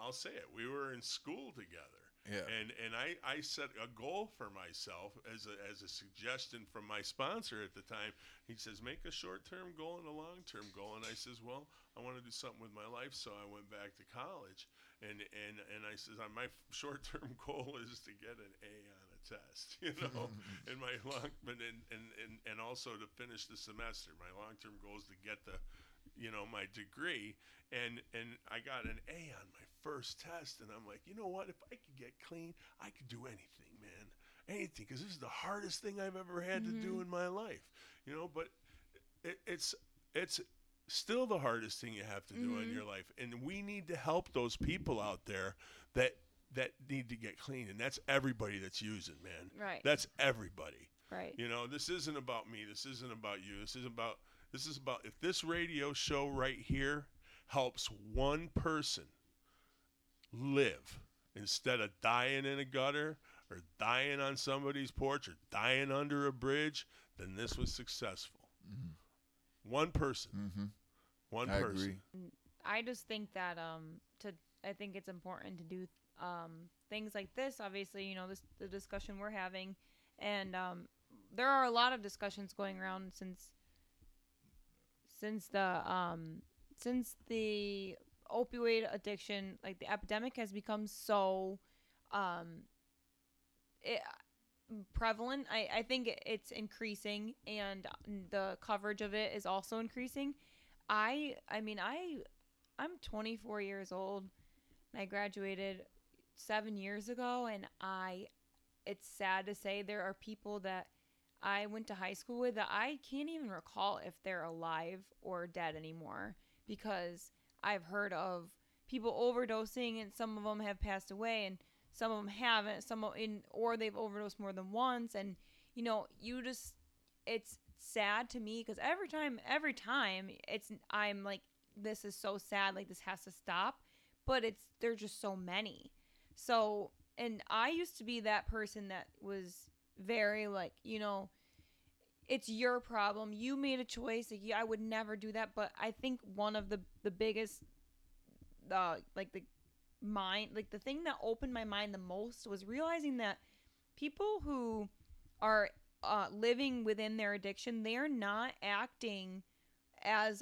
I'll say it, we were in school together. Yeah. And I set a goal for myself as a suggestion from my sponsor at the time. He says, make a short-term goal and a long-term goal. And I says, well, I want to do something with my life. So I went back to college. And I says, my short-term goal is to get an A on a test, you know, and my long, and also to finish the semester. My long-term goal is to get the, you know, my degree. And I got an A on my first test, and I'm like, you know what? If I could get clean, I could do anything, man, anything, because this is the hardest thing I've ever had to do in my life, you know. But it's still the hardest thing you have to do in your life, and we need to help those people out there that need to get clean, and that's everybody that's using, man. Right. That's everybody. Right. You know, this isn't about me. This isn't about you. This is about if this radio show right here helps one person live instead of dying in a gutter or dying on somebody's porch or dying under a bridge, then this was successful. One person. One person. Agree. I just think that I think it's important to do things like this. Obviously, you know, the discussion we're having, and there are a lot of discussions going around since the opioid addiction, like the epidemic, has become so prevalent. I think it's increasing, and the coverage of it is also increasing. I'm 24 years old, and I graduated 7 years ago, and it's sad to say there are people that I went to high school with that I can't even recall if they're alive or dead anymore, because I've heard of people overdosing, and some of them have passed away, and some of them haven't. Or they've overdosed more than once, and you know, it's sad to me, because every time I'm like, this is so sad, like this has to stop, but there's just so many. So, and I used to be that person that was very like, you know, it's your problem. You made a choice. Like, yeah, I would never do that. But I think one of the biggest, the thing that opened my mind the most was realizing that people who are living within their addiction, they're not acting as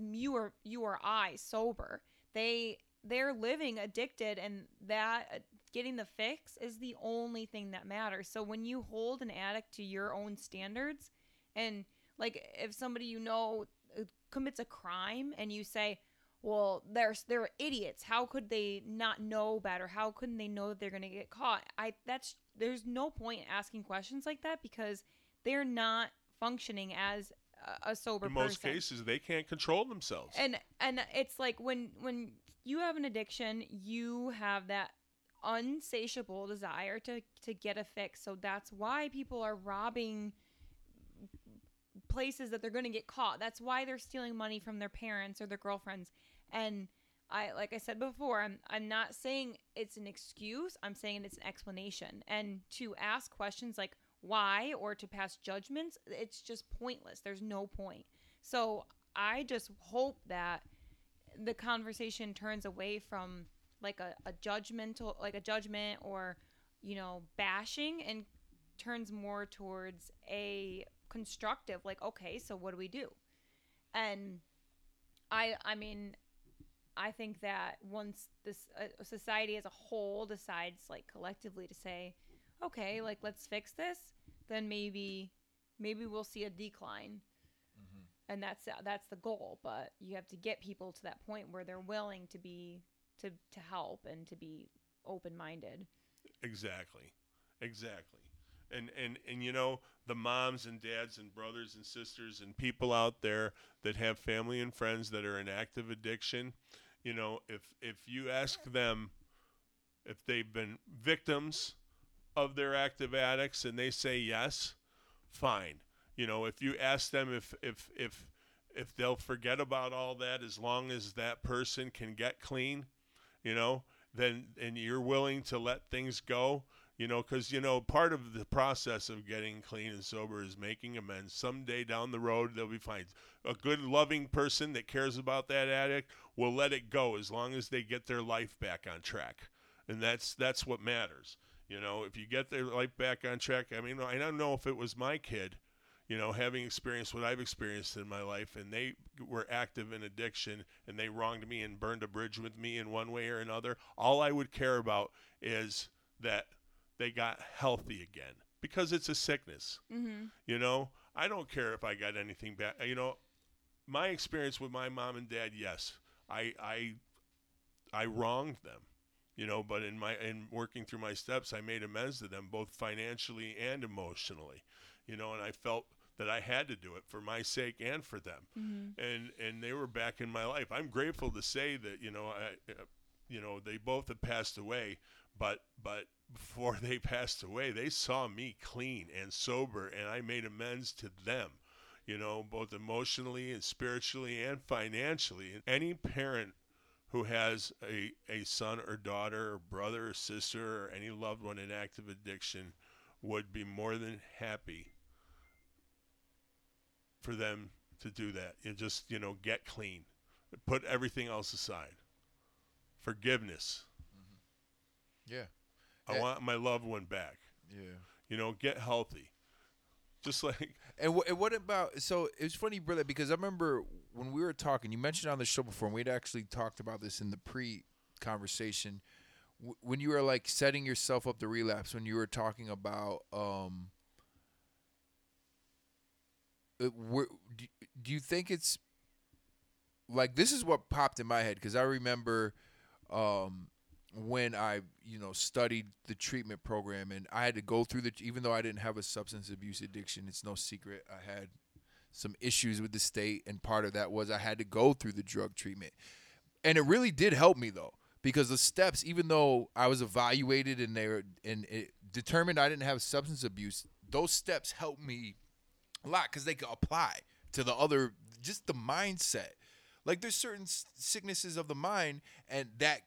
you or I sober. They're living addicted, and that getting the fix is the only thing that matters. So when you hold an addict to your own standards, and like if somebody, you know, commits a crime and you say, well, they're idiots, how could they not know better? How couldn't they know that they're going to get caught? There's no point in asking questions like that, because they're not functioning as a sober person. In most cases, they can't control themselves. And it's like when you have an addiction, you have that unsatiable desire to get a fix. So that's why people are robbing places that they're going to get caught. That's why they're stealing money from their parents or their girlfriends. And I, like I said before, I'm not saying it's an excuse. I'm saying it's an explanation. And to ask questions like, why or to pass judgments. It's just pointless. There's no point. So I just hope that the conversation turns away from like a judgment or, you know, bashing, and turns more towards a constructive, like, okay, so what do we do? And I mean, I think that once this society as a whole decides, like, collectively to say, okay, like, let's fix this, then maybe we'll see a decline. Mm-hmm. And that's the goal, but you have to get people to that point where they're willing to be to help and to be open-minded. Exactly. And you know, the moms and dads and brothers and sisters and people out there that have family and friends that are in active addiction, you know, if you ask them if they've been victims of their active addicts and they say yes, fine. You know, if you ask them if they'll forget about all that as long as that person can get clean, you know, then, and you're willing to let things go. You know, because, you know, part of the process of getting clean and sober is making amends. Someday down the road, they'll be fine. A good, loving person that cares about that addict will let it go as long as they get their life back on track. And that's what matters. You know, if you get their life back on track, I mean, I don't know if it was my kid, you know, having experienced what I've experienced in my life, and they were active in addiction, and they wronged me and burned a bridge with me in one way or another. All I would care about is that they got healthy again, because it's a sickness. Mm-hmm. You know, I don't care if I got anything back. You know, my experience with my mom and dad, yes, I wronged them, you know, but in working through my steps, I made amends to them, both financially and emotionally, you know, and I felt that I had to do it for my sake and for them. Mm-hmm. And they were back in my life. I'm grateful to say that, you know, they both have passed away, but before they passed away, they saw me clean and sober, and I made amends to them, you know, both emotionally and spiritually and financially. And any parent who has a son or daughter or brother or sister or any loved one in active addiction would be more than happy for them to do that. And just, you know, get clean. Put everything else aside. Forgiveness. Mm-hmm. Yeah. I want my loved one back. Yeah. You know, get healthy. Just like. And what about, so it's funny, brother, because I remember when we were talking, you mentioned on the show before, and we'd actually talked about this in the pre-conversation, when you were like setting yourself up to relapse, when you were talking about, do you think it's, like, this is what popped in my head, because I remember, when I, you know, studied the treatment program, and I had to go through even though I didn't have a substance abuse addiction, it's no secret I had some issues with the state, and part of that was I had to go through the drug treatment. And it really did help me, though, because the steps, even though I was evaluated and it determined I didn't have substance abuse, those steps helped me a lot, because they could apply to the other, just the mindset. Like, there's certain sicknesses of the mind, and that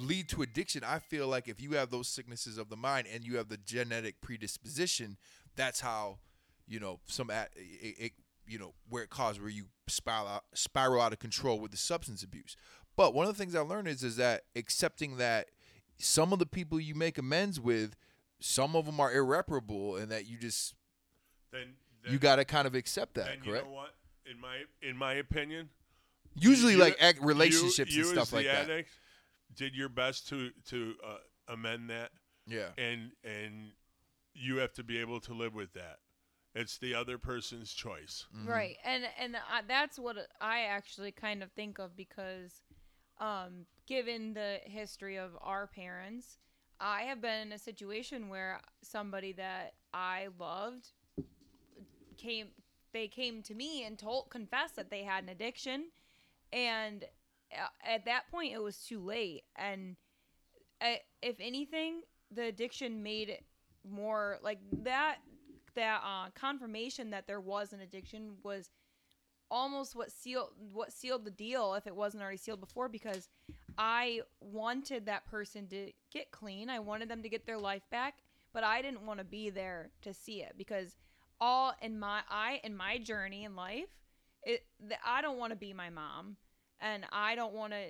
lead to addiction. I feel like if you have those sicknesses of the mind and you have the genetic predisposition, that's how, you know, where you spiral out of control with the substance abuse. But one of the things I learned is that accepting that some of the people you make amends with, some of them are irreparable, and that you just then you got to kind of accept that. And correct? You know what? In my opinion. Usually, relationships and stuff like that. You as the addict did your best to amend that. Yeah. And you have to be able to live with that. It's the other person's choice. Mm-hmm. Right. And that's what I actually kind of think of, because given the history of our parents, I have been in a situation where somebody that I loved came to me and confessed that they had an addiction. And at that point, it was too late. And if anything, the addiction made it more like that confirmation that there was an addiction was almost what sealed the deal, if it wasn't already sealed before, because I wanted that person to get clean. I wanted them to get their life back. but I didn't want to be there to see it, because all in my journey in life, I don't want to be my mom, and I don't want to.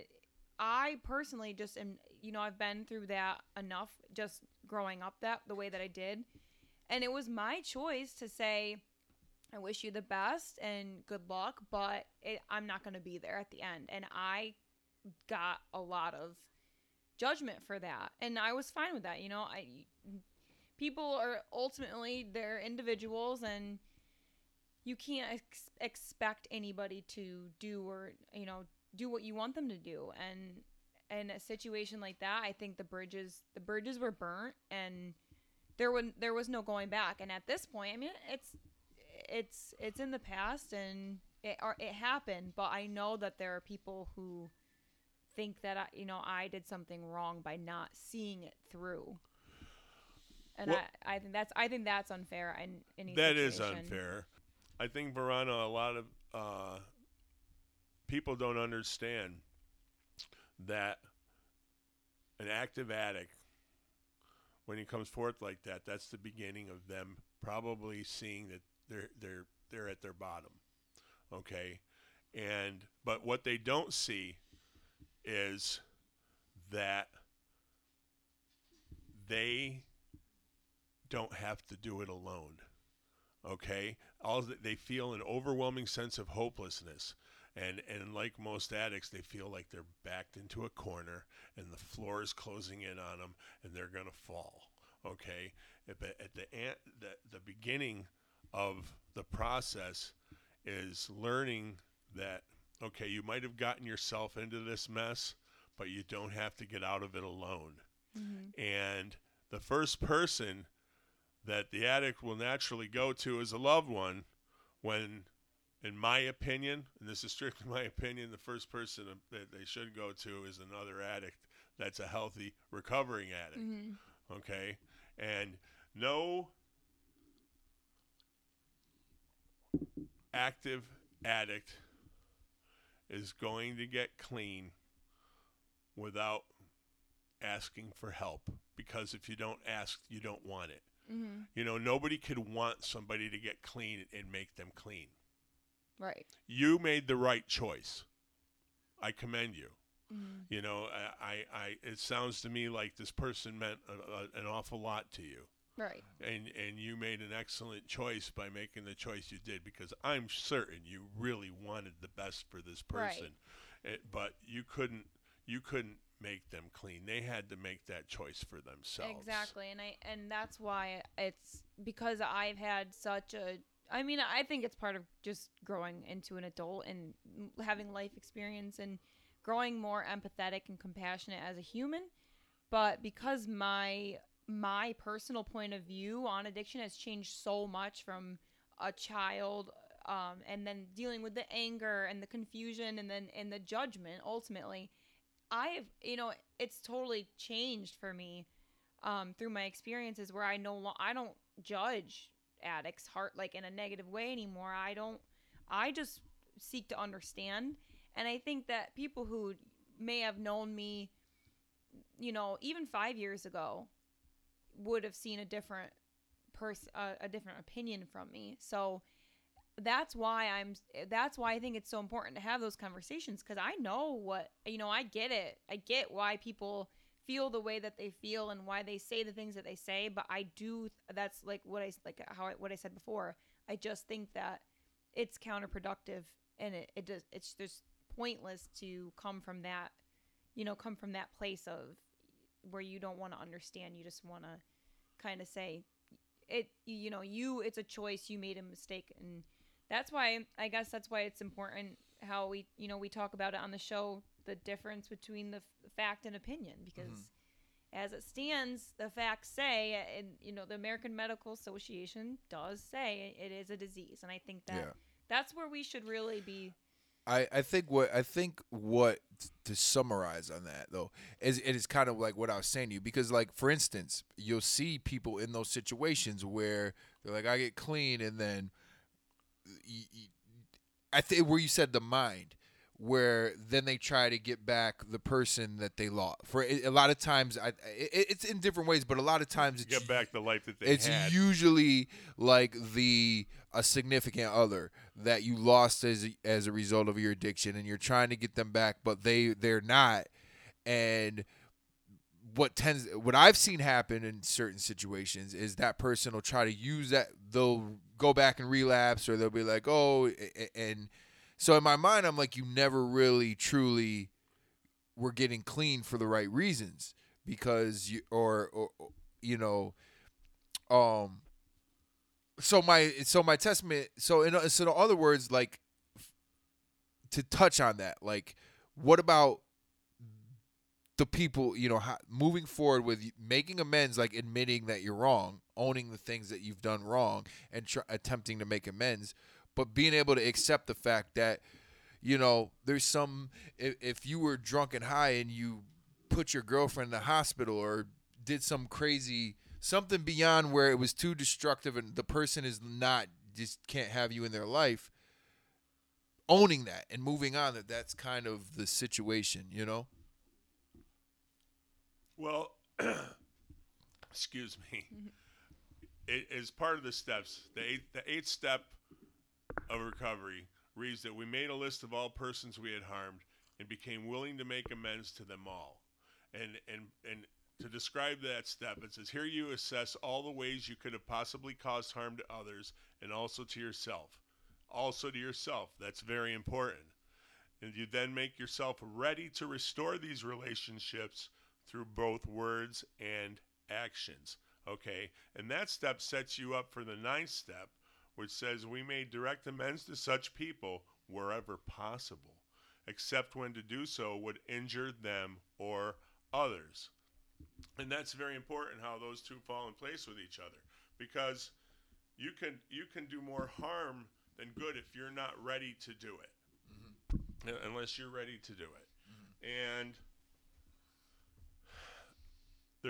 I personally just am, you know, I've been through that enough just growing up that the way that I did. And it was my choice to say, I wish you the best and good luck, but I'm not going to be there at the end. And I got a lot of judgment for that. And I was fine with that. You know, people are ultimately, they're individuals, and you can't expect anybody to do what you want them to do. And in a situation like that, I think the bridges were burnt, and there was no going back. And at this point, I mean, it's in the past, and it happened, but I know that there are people who think that I did something wrong by not seeing it through. And well, I think that's unfair. And that is unfair. I think, Verona, a lot of people don't understand that an active addict, when he comes forth like that, that's the beginning of them probably seeing that they're at their bottom, okay? But what they don't see is that they don't have to do it alone, okay? They feel an overwhelming sense of hopelessness. And like most addicts, they feel like they're backed into a corner and the floor is closing in on them and they're going to fall, okay? But at the beginning of the process is learning that, okay, you might have gotten yourself into this mess, but you don't have to get out of it alone. Mm-hmm. And the first person that the addict will naturally go to is a loved one when... In my opinion, and this is strictly my opinion, the first person that they should go to is another addict that's a healthy, recovering addict, mm-hmm. okay? And no active addict is going to get clean without asking for help, because if you don't ask, you don't want it. Mm-hmm. You know, nobody could want somebody to get clean and make them clean. Right. You made the right choice. I commend you. Mm-hmm. You know, I it sounds to me like this person meant an awful lot to you. Right. And you made an excellent choice by making the choice you did, because I'm certain you really wanted the best for this person. Right. But you couldn't make them clean. They had to make that choice for themselves. Exactly. And that's why it's because I've had such a I think it's part of just growing into an adult and having life experience and growing more empathetic and compassionate as a human. But because my personal point of view on addiction has changed so much from a child, and then dealing with the anger and the confusion and the judgment, ultimately, it's totally changed for me through my experiences, where I don't judge addicts' heart like in a negative way anymore. I just seek to understand. And I think that people who may have known me, you know, even 5 years ago, would have seen a different a different opinion from me. So that's why I think it's so important to have those conversations, because I know what, you know, I get it. I get why people feel the way that they feel and why they say the things that they say. But I do, that's like what I said before. I just think that it's counterproductive, and it's just pointless to come from that place of where you don't want to understand. You just want to kind of say it, you know, it's a choice. You made a mistake. And that's why, I guess that's why it's important how we, you know, we talk about it on the show, the difference between the fact and opinion, because mm-hmm. as it stands, the facts say, and you know, the American Medical Association does say it is a disease, and I think that that's where we should really be. I think to summarize on that though is, it is kind of like what I was saying to you, because like for instance, you'll see people in those situations where they're like, I get clean, and then I think where you said the mind. where then they try to get back the person that they lost. For a lot of times, it's in different ways, but a lot of times it's get back the life that they had. It's usually like a significant other that you lost as a result of your addiction, and you're trying to get them back, but they're not. And what I've seen happen in certain situations is that person will try to use that. They'll go back and relapse, or they'll be like, oh, and. So in my mind, I'm like, you never really, truly were getting clean for the right reasons, because in other words, like, to touch on that, like, what about the people, moving forward with making amends, like admitting that you're wrong, owning the things that you've done wrong, and attempting to make amends. But being able to accept the fact that, there's some, if you were drunk and high and you put your girlfriend in the hospital or did some crazy, something beyond where it was too destructive and the person just can't have you in their life, owning that and moving on, that's kind of the situation, Well, excuse me. It is part of the steps, the eighth step of recovery reads that we made a list of all persons we had harmed and became willing to make amends to them all. And to describe that step, it says, here you assess all the ways you could have possibly caused harm to others and also to yourself. Also to yourself. That's very important. And you then make yourself ready to restore these relationships through both words and actions. Okay? And that step sets you up for the ninth step, which says we made direct amends to such people wherever possible, except when to do so would injure them or others. And that's very important how those two fall in place with each other, because you can do more harm than good if you're not ready to do it, mm-hmm. unless you're ready to do it. Mm-hmm.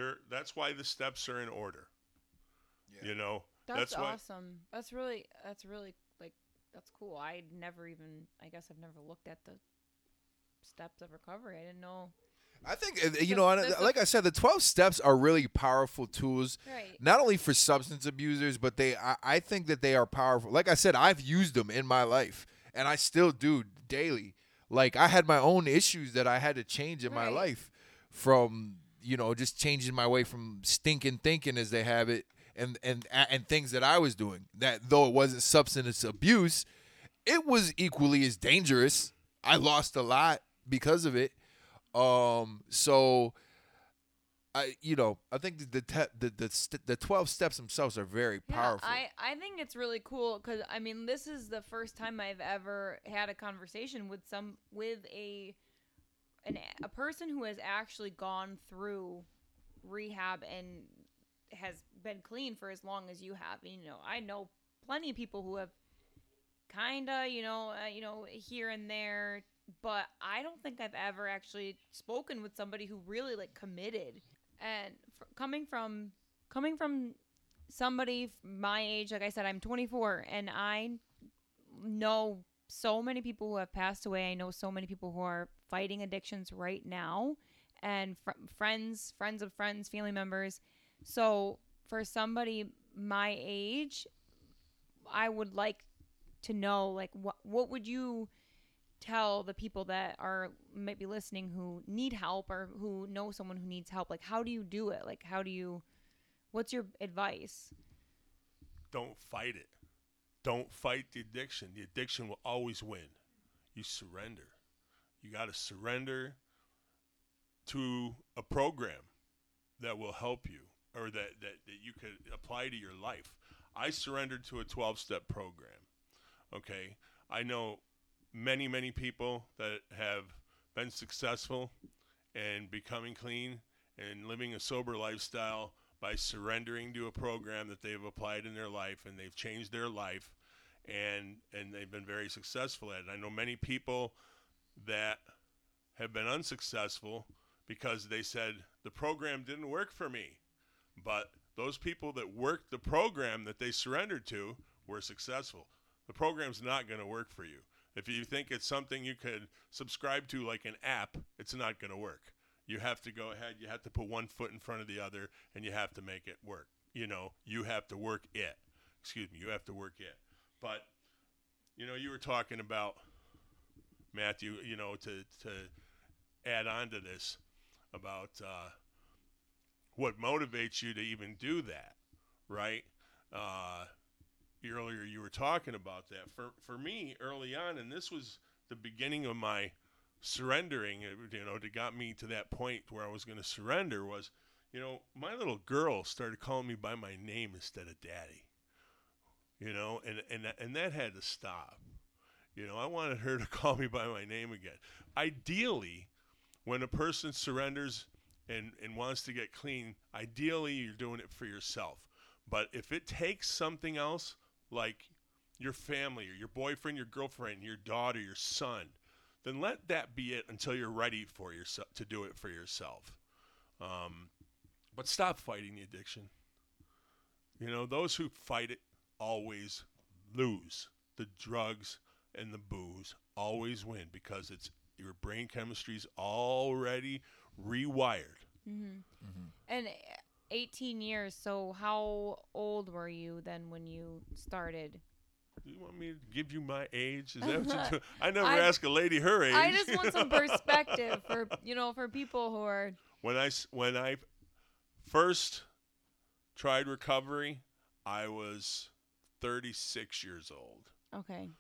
And that's why the steps are in order, yeah. That's awesome. That's really like, that's cool. I guess I've never looked at the steps of recovery. I didn't know. I think, like I said, the 12 steps are really powerful tools, right. Not only for substance abusers, but I think that they are powerful. Like I said, I've used them in my life and I still do daily. Like, I had my own issues that I had to change in my life from, just changing my way from stinking thinking, as they have it. And things that I was doing that, though it wasn't substance abuse, it was equally as dangerous. I lost a lot because of it. So I think the 12 steps themselves are very powerful. I think it's really cool because this is the first time I've ever had a conversation with a person who has actually gone through rehab and has been clean for as long as you have. I know plenty of people who have kinda, here and there, but I don't think I've ever actually spoken with somebody who really committed. And coming from somebody my age, like I said, I'm 24, and I know so many people who have passed away. I know so many people who are fighting addictions right now, and friends of friends, family members. So for somebody my age, I would like to know, what would you tell the people that are maybe listening who need help or who know someone who needs help? How do you do it? What's your advice? Don't fight it. Don't fight the addiction. The addiction will always win. You surrender. You got to surrender to a program that will help you, or that you could apply to your life. I surrendered to a 12-step program, okay? I know many, many people that have been successful and becoming clean and living a sober lifestyle by surrendering to a program that they've applied in their life, and they've changed their life, and they've been very successful at it. I know many people that have been unsuccessful because they said, the program didn't work for me. But those people that worked the program that they surrendered to were successful. The program's not going to work for you. If you think it's something you could subscribe to like an app, it's not going to work. You have to go ahead. You have to put one foot in front of the other, and you have to make it work. You know, you have to work it. Excuse me, you have to work it. But, you know, you were talking about, Matthew, you know, to add on to this about what motivates you to even do that, right? Earlier you were talking about that. For me, early on, and this was the beginning of my surrendering, you know, that got me to that point where I was going to surrender was, you know, my little girl started calling me by my name instead of daddy, you know, and that had to stop. You know, I wanted her to call me by my name again. Ideally, when a person surrenders and wants to get clean, ideally you're doing it for yourself. But if it takes something else, like your family or your boyfriend, your girlfriend, your daughter, your son, then let that be it until you're ready for yourself to do it for yourself. But stop fighting the addiction. You know, those who fight it always lose. The drugs and the booze always win because it's your brain chemistry's already rewired. Mm-hmm. Mm-hmm. And 18 years, so how old were you then when you started? Do you want me to give you my age? Is that what you do? I never ask a lady her age. I just want some perspective for, you know, for people who are... When I first tried recovery, I was 36 years old. Okay.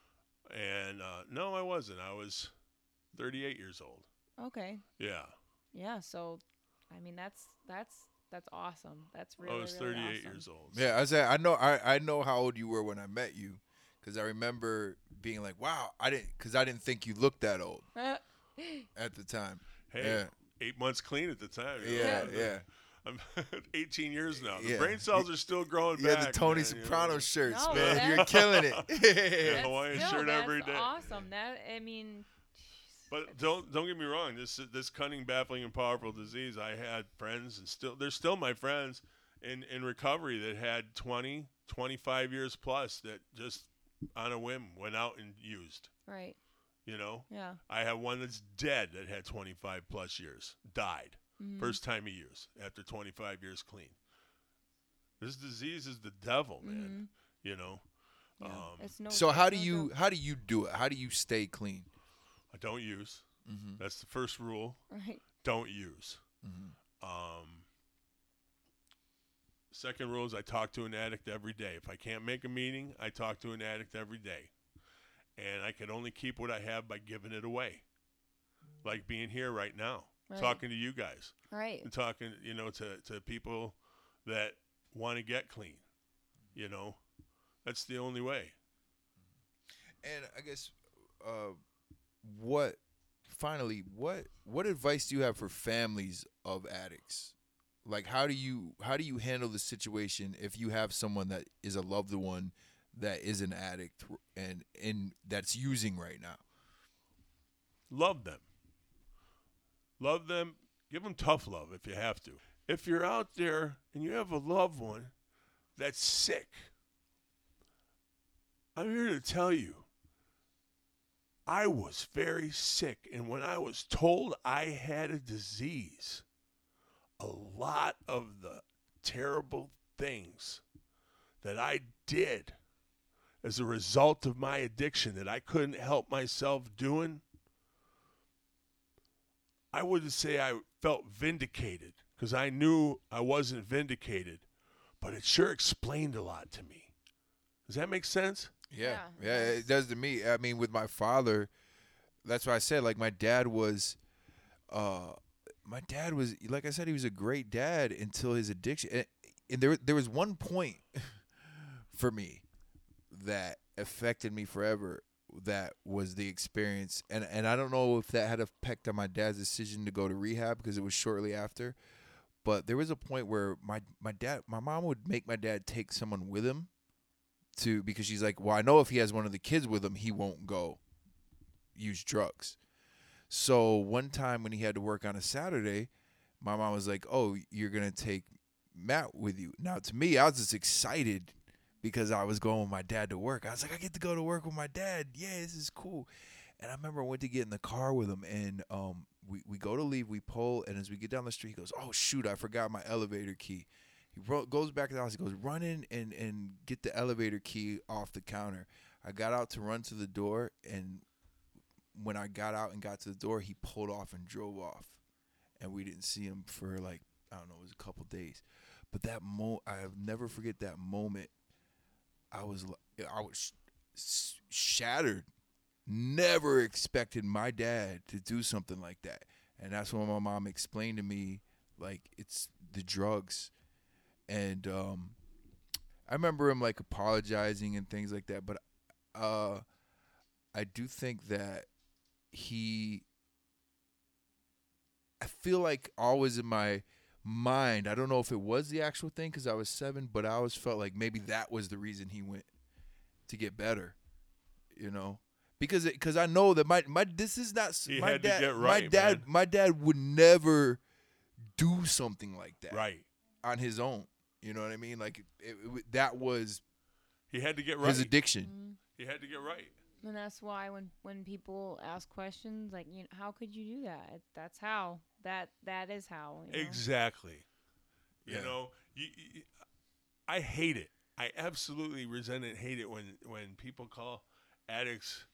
And no, I wasn't. I was 38 years old. Okay. Yeah. Yeah, so, I mean, that's awesome. That's really, I was 38 really awesome. Years old. Yeah, I know how old you were when I met you, because I remember being like, "Wow, I didn't think you looked that old at the time." Hey, yeah. 8 months clean at the time. Yeah, know? Yeah. I'm 18 years now. The brain cells are still growing back. Yeah, the Tony Soprano shirts, no, man. You're killing it. Hawaiian shirt every day. Awesome. That I mean. But don't get me wrong. This cunning, baffling, and powerful disease. I had friends, and they're still my friends in recovery that had 20, 25 years plus that just on a whim went out and used. Right. You know. Yeah. I have one that's dead that had 25 plus years, died first time he used after 25 years clean. This disease is the devil, man. Mm-hmm. You know. Yeah. So how do you do it? How do you stay clean? Don't use. Mm-hmm. That's the first rule. Right. Don't use. Mm-hmm. Second rule is I talk to an addict every day. If I can't make a meeting, I talk to an addict every day. And I can only keep what I have by giving it away. Like being here right now. Right. Talking to you guys. Right. And talking, you know, to people that want to get clean. You know, that's the only way. And I guess... What advice do you have for families of addicts? Like, how do you handle the situation if you have someone that is a loved one that is an addict and that's using right now? Love them. Give them tough love if you have to. If you're out there and you have a loved one that's sick, I'm here to tell you, I was very sick, and when I was told I had a disease, a lot of the terrible things that I did as a result of my addiction that I couldn't help myself doing, I wouldn't say I felt vindicated, because I knew I wasn't vindicated, but it sure explained a lot to me. Does that make sense? Yeah, it does to me. I mean, with my father, that's why I said, like, my dad was, like I said, he was a great dad until his addiction. And there was one point for me that affected me forever. That was the experience. And I don't know if that had an effect on my dad's decision to go to rehab, because it was shortly after. But there was a point where my mom would make my dad take someone with him. Because she's like, well, I know if he has one of the kids with him, he won't go use drugs. So one time when he had to work on a Saturday, my mom was like, oh, you're going to take Matt with you. Now, to me, I was just excited because I was going with my dad to work. I was like, I get to go to work with my dad. Yeah, this is cool. And I remember I went to get in the car with him, and we go to leave, we pull, and as we get down the street, he goes, oh, shoot, I forgot my elevator key. He goes back to the house. He goes, run in and get the elevator key off the counter. I got out to run to the door, and when I got out and got to the door, he pulled off and drove off. And we didn't see him for, like, I don't know, it was a couple days. But that I'll never forget that moment. I was shattered. Never expected my dad to do something like that. And that's when my mom explained to me, like, it's the drugs. And I remember him, like, apologizing and things like that. But I do think that I feel like always in my mind, I don't know if it was the actual thing because I was 7, but I always felt like maybe that was the reason he went to get better, you know? Because I know that my dad would never do something like that on his own. You know what I mean? Like that was his addiction. Mm-hmm. He had to get right. And that's why when people ask questions like, you know, how could you do that? That's how. That is how. You know? Exactly. Yeah. You know, I hate it. I absolutely resent it, hate it when people call addicts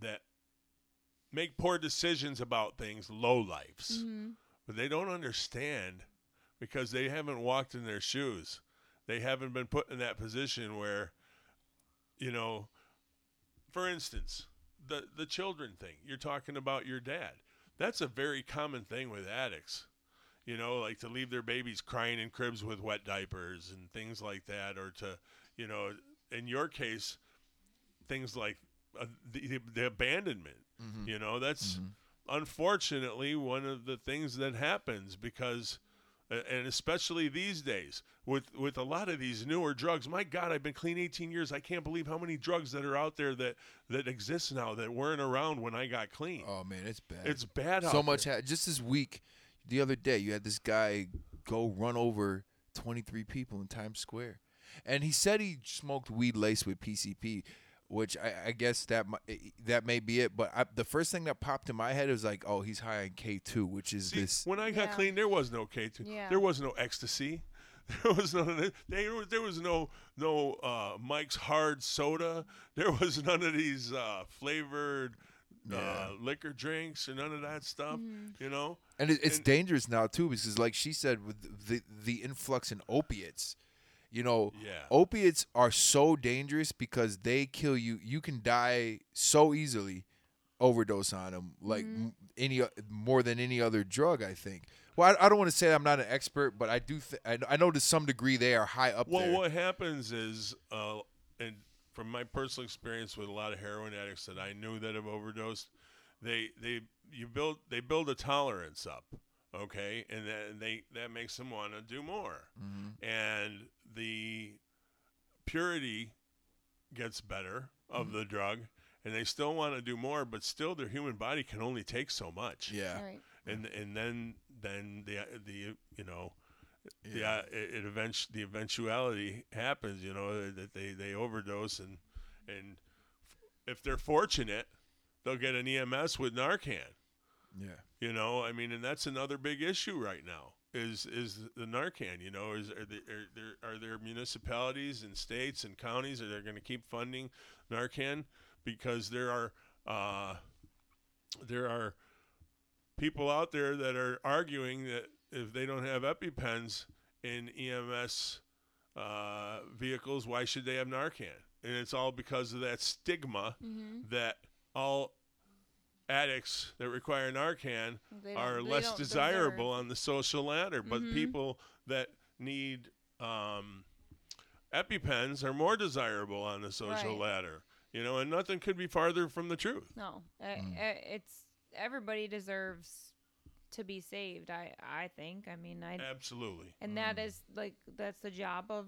that make poor decisions about things lowlifes. Mm-hmm. But they don't understand because they haven't walked in their shoes. They haven't been put in that position where, you know, for instance, the children thing. You're talking about your dad. That's a very common thing with addicts. You know, like to leave their babies crying in cribs with wet diapers and things like that, or to, you know, in your case, things like the abandonment. Mm-hmm. You know, that's unfortunately one of the things that happens because, and especially these days with a lot of these newer drugs. My God, I've been clean 18 years. I can't believe how many drugs that are out there that exist now that weren't around when I got clean. Oh man, it's bad. It's bad out there. So much. Just this week, the other day, you had this guy go run over 23 people in Times Square, and he said he smoked weed laced with PCP. Which I guess that may be it, but the first thing that popped in my head was like, oh, he's high on K2, which is this. When I got clean, there was no K2, there was no ecstasy, there was no Mike's Hard Soda, there was none of these flavored liquor drinks and none of that stuff, you know. And it's dangerous now too, because like she said, with the influx in opiates. You know, opiates are so dangerous because they kill you. You can die so easily, overdose on them, like more than any other drug, I think. Well, I don't want to say I'm not an expert, but I do. I know to some degree they are high up there. Well, what happens is, and from my personal experience with a lot of heroin addicts that I knew that have overdosed, they build a tolerance up. Okay, and that makes them want to do more. Mm-hmm. And the purity gets better of the drug, and they still want to do more, but still their human body can only take so much. Yeah. Right. And then the you know, the eventuality happens, you know, that they overdose, and if they're fortunate, they'll get an EMS with Narcan. Yeah. You know, I mean, and that's another big issue right now is the Narcan, you know, are there municipalities and states and counties that are going to keep funding Narcan because there are people out there that are arguing that if they don't have EpiPens in EMS vehicles, why should they have Narcan? And it's all because of that stigma that all addicts that require Narcan are less desirable on the social ladder, but people that need EpiPens are more desirable on the social ladder. You know, and nothing could be farther from the truth. No, it's everybody deserves to be saved. I think. I mean, absolutely. And that is that's the job of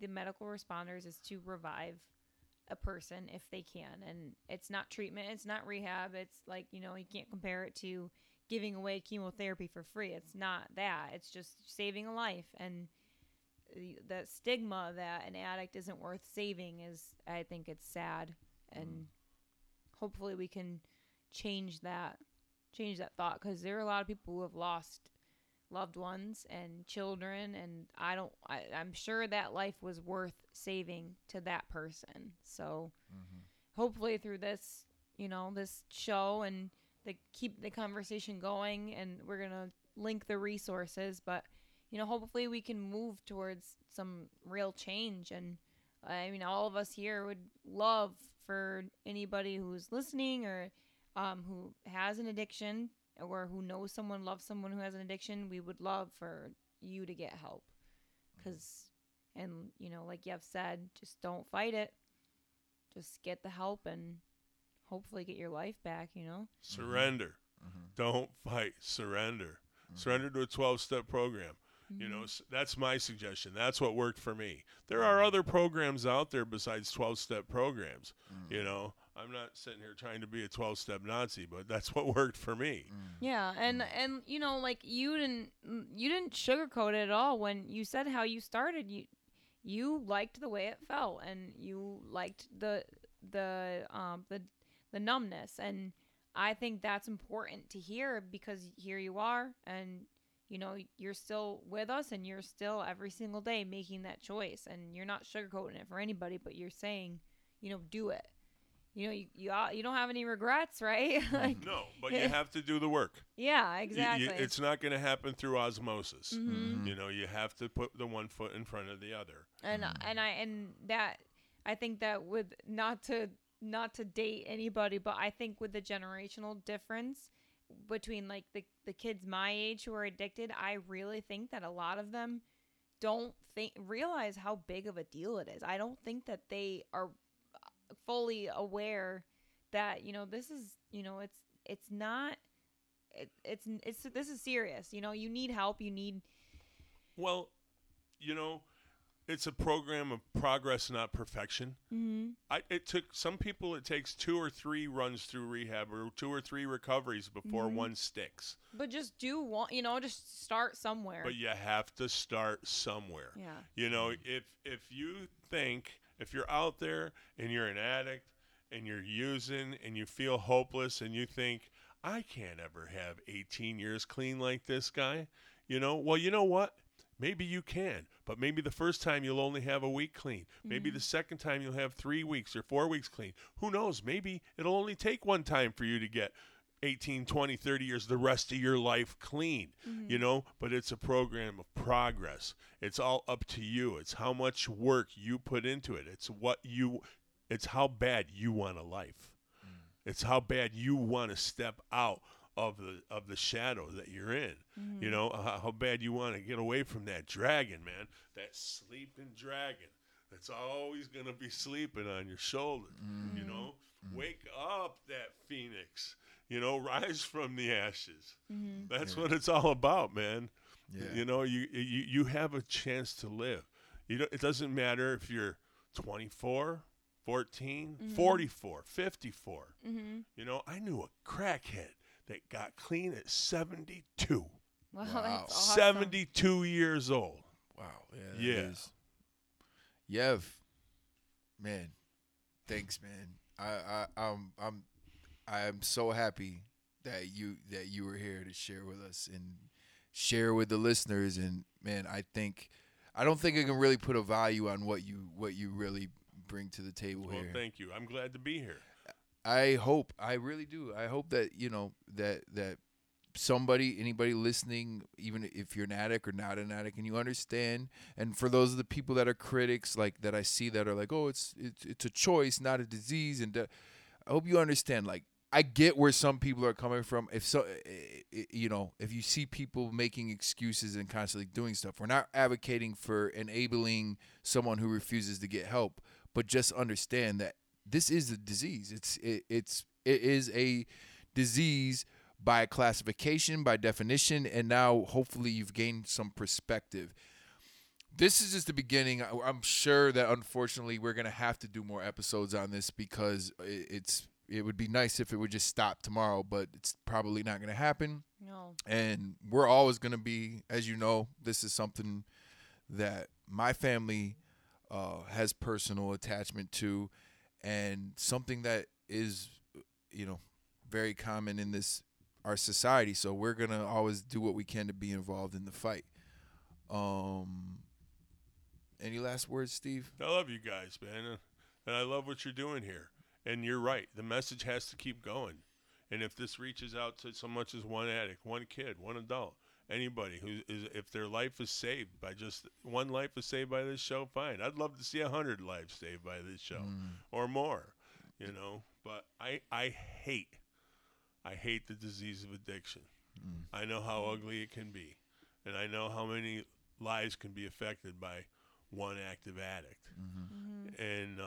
the medical responders, is to revive a person if they can, and it's not treatment, it's not rehab, it's like, you know, you can't compare it to giving away chemotherapy for free. It's not that, it's just saving a life, and the stigma that an addict isn't worth saving is, I think it's sad. And hopefully we can change that thought, because there are a lot of people who have lost loved ones and children, and I'm sure that life was worth saving to that person. So hopefully through this, this show, and they keep the conversation going, and we're going to link the resources, but hopefully we can move towards some real change. And I mean, all of us here would love for anybody who's listening or who has an addiction, or who knows someone, loves someone who has an addiction, we would love for you to get help. And like Yev said, just don't fight it. Just get the help and hopefully get your life back, Surrender. Don't fight. Surrender. Surrender to a 12-step program. That's my suggestion. That's what worked for me. There are other programs out there besides 12-step programs. I'm not sitting here trying to be a 12-step Nazi, but that's what worked for me. Yeah, and like you didn't sugarcoat it at all when you said how you started. You liked the way it felt, and you liked the numbness, and I think that's important to hear, because here you are, and you're still with us, and you're still every single day making that choice, and you're not sugarcoating it for anybody, but you're saying, do it. You don't have any regrets, right? No, but you have to do the work. Yeah, exactly. It's not going to happen through osmosis. You have to put the one foot in front of the other. I think that with not to date anybody, but I think with the generational difference between like the kids my age who are addicted, I really think that a lot of them don't realize how big of a deal it is. I don't think that they are fully aware that this is it's not it's this is serious. You need help. It's a program of progress, not perfection. It takes 2 or 3 runs through rehab, or 2 or 3 recoveries before one sticks. But just do one, just start somewhere. But you have to start somewhere. Yeah. If you think, if you're out there and you're an addict and you're using and you feel hopeless and you think, I can't ever have 18 years clean like this guy, well, you know what? Maybe you can, but maybe the first time you'll only have a week clean. Maybe the second time you'll have 3 weeks or 4 weeks clean. Who knows? Maybe it'll only take one time for you to get 18, 20, 30 years, the rest of your life clean, but it's a program of progress. It's all up to you. It's how much work you put into it. It's how bad you want a life. It's how bad you want to step out of the shadow that you're in, how bad you want to get away from that dragon, man, that sleeping dragon that's always going to be sleeping on your shoulder, wake up that phoenix, rise from the ashes. That's what it's all about, man. You have a chance to live. It doesn't matter if you're 24, 14, 44, 54, I knew a crackhead that got clean at 72. Wow, that's awesome. 72 years old. Wow. Yeah. Yev, man, thanks, man. I'm so happy that you were here to share with us and share with the listeners. And man, I don't think I can really put a value on what you really bring to the table here. Well, thank you. I'm glad to be here. I really do hope that that anybody listening, even if you're an addict or not an addict, and you understand. And for those of the people that are critics, like that I see, that are like, oh, it's a choice, not a disease, and I hope you understand, like, I get where some people are coming from. If so, if you see people making excuses and constantly doing stuff, we're not advocating for enabling someone who refuses to get help, but just understand that this is a disease. It is a disease by classification, by definition, and now hopefully you've gained some perspective. This is just the beginning. I'm sure that unfortunately we're going to have to do more episodes on this, because it would be nice if it would just stop tomorrow, but it's probably not going to happen. No. And we're always going to be, as this is something that my family has personal attachment to, and something that is, you know, very common in this our society. So we're gonna always do what we can to be involved in the fight. Any last words, Steve? I love you guys, man, and I love what you're doing here. And you're right. The message has to keep going. And if this reaches out to so much as one addict, one kid, one adult, anybody who is, if their life is saved by just one life is saved by this show, fine. I'd love to see 100 lives saved by this show or more, you know. But I hate the disease of addiction. I know how ugly it can be. And I know how many lives can be affected by one active addict. And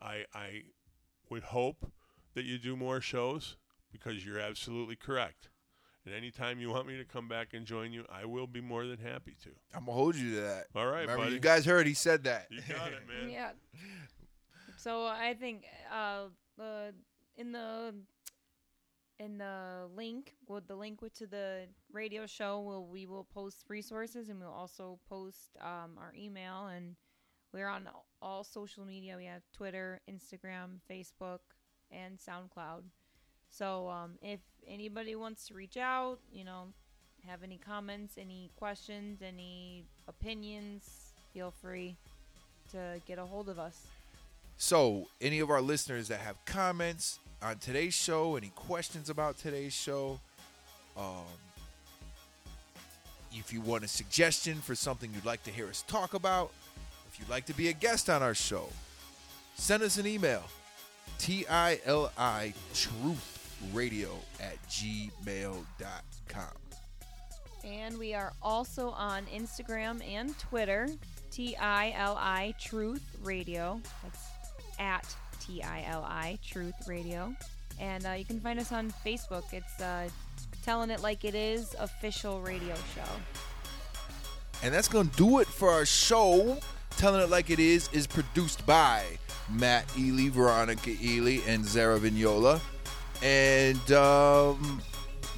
I would hope that you do more shows, because you're absolutely correct. And anytime you want me to come back and join you, I will be more than happy to. I'm going to hold you to that. All right, remember, buddy. You guys heard he said that. You got it, man. Yeah. So I think in the link, to the radio show, we will post resources, and we'll also post our email. And we're on all social media. We have Twitter, Instagram, Facebook, and SoundCloud. So if anybody wants to reach out, you know, have any comments, any questions, any opinions, feel free to get a hold of us. So any of our listeners that have comments on today's show, any questions about today's show, if you want a suggestion for something you'd like to hear us talk about, if you'd like to be a guest on our show, send us an email, TILI truthradio@gmail.com. And we are also on Instagram and Twitter, TILI Truth Radio. That's at TILI Truth Radio. And you can find us on Facebook. It's Telling It Like It Is Official Radio Show. And that's going to do it for our show. Telling It Like It is produced by Matt Ely, Veronica Ely, and Zara Vignola. And,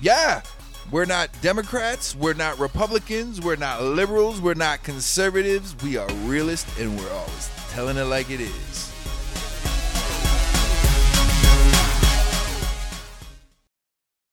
yeah, we're not Democrats. We're not Republicans. We're not liberals. We're not conservatives. We are realists, and we're always telling it like it is.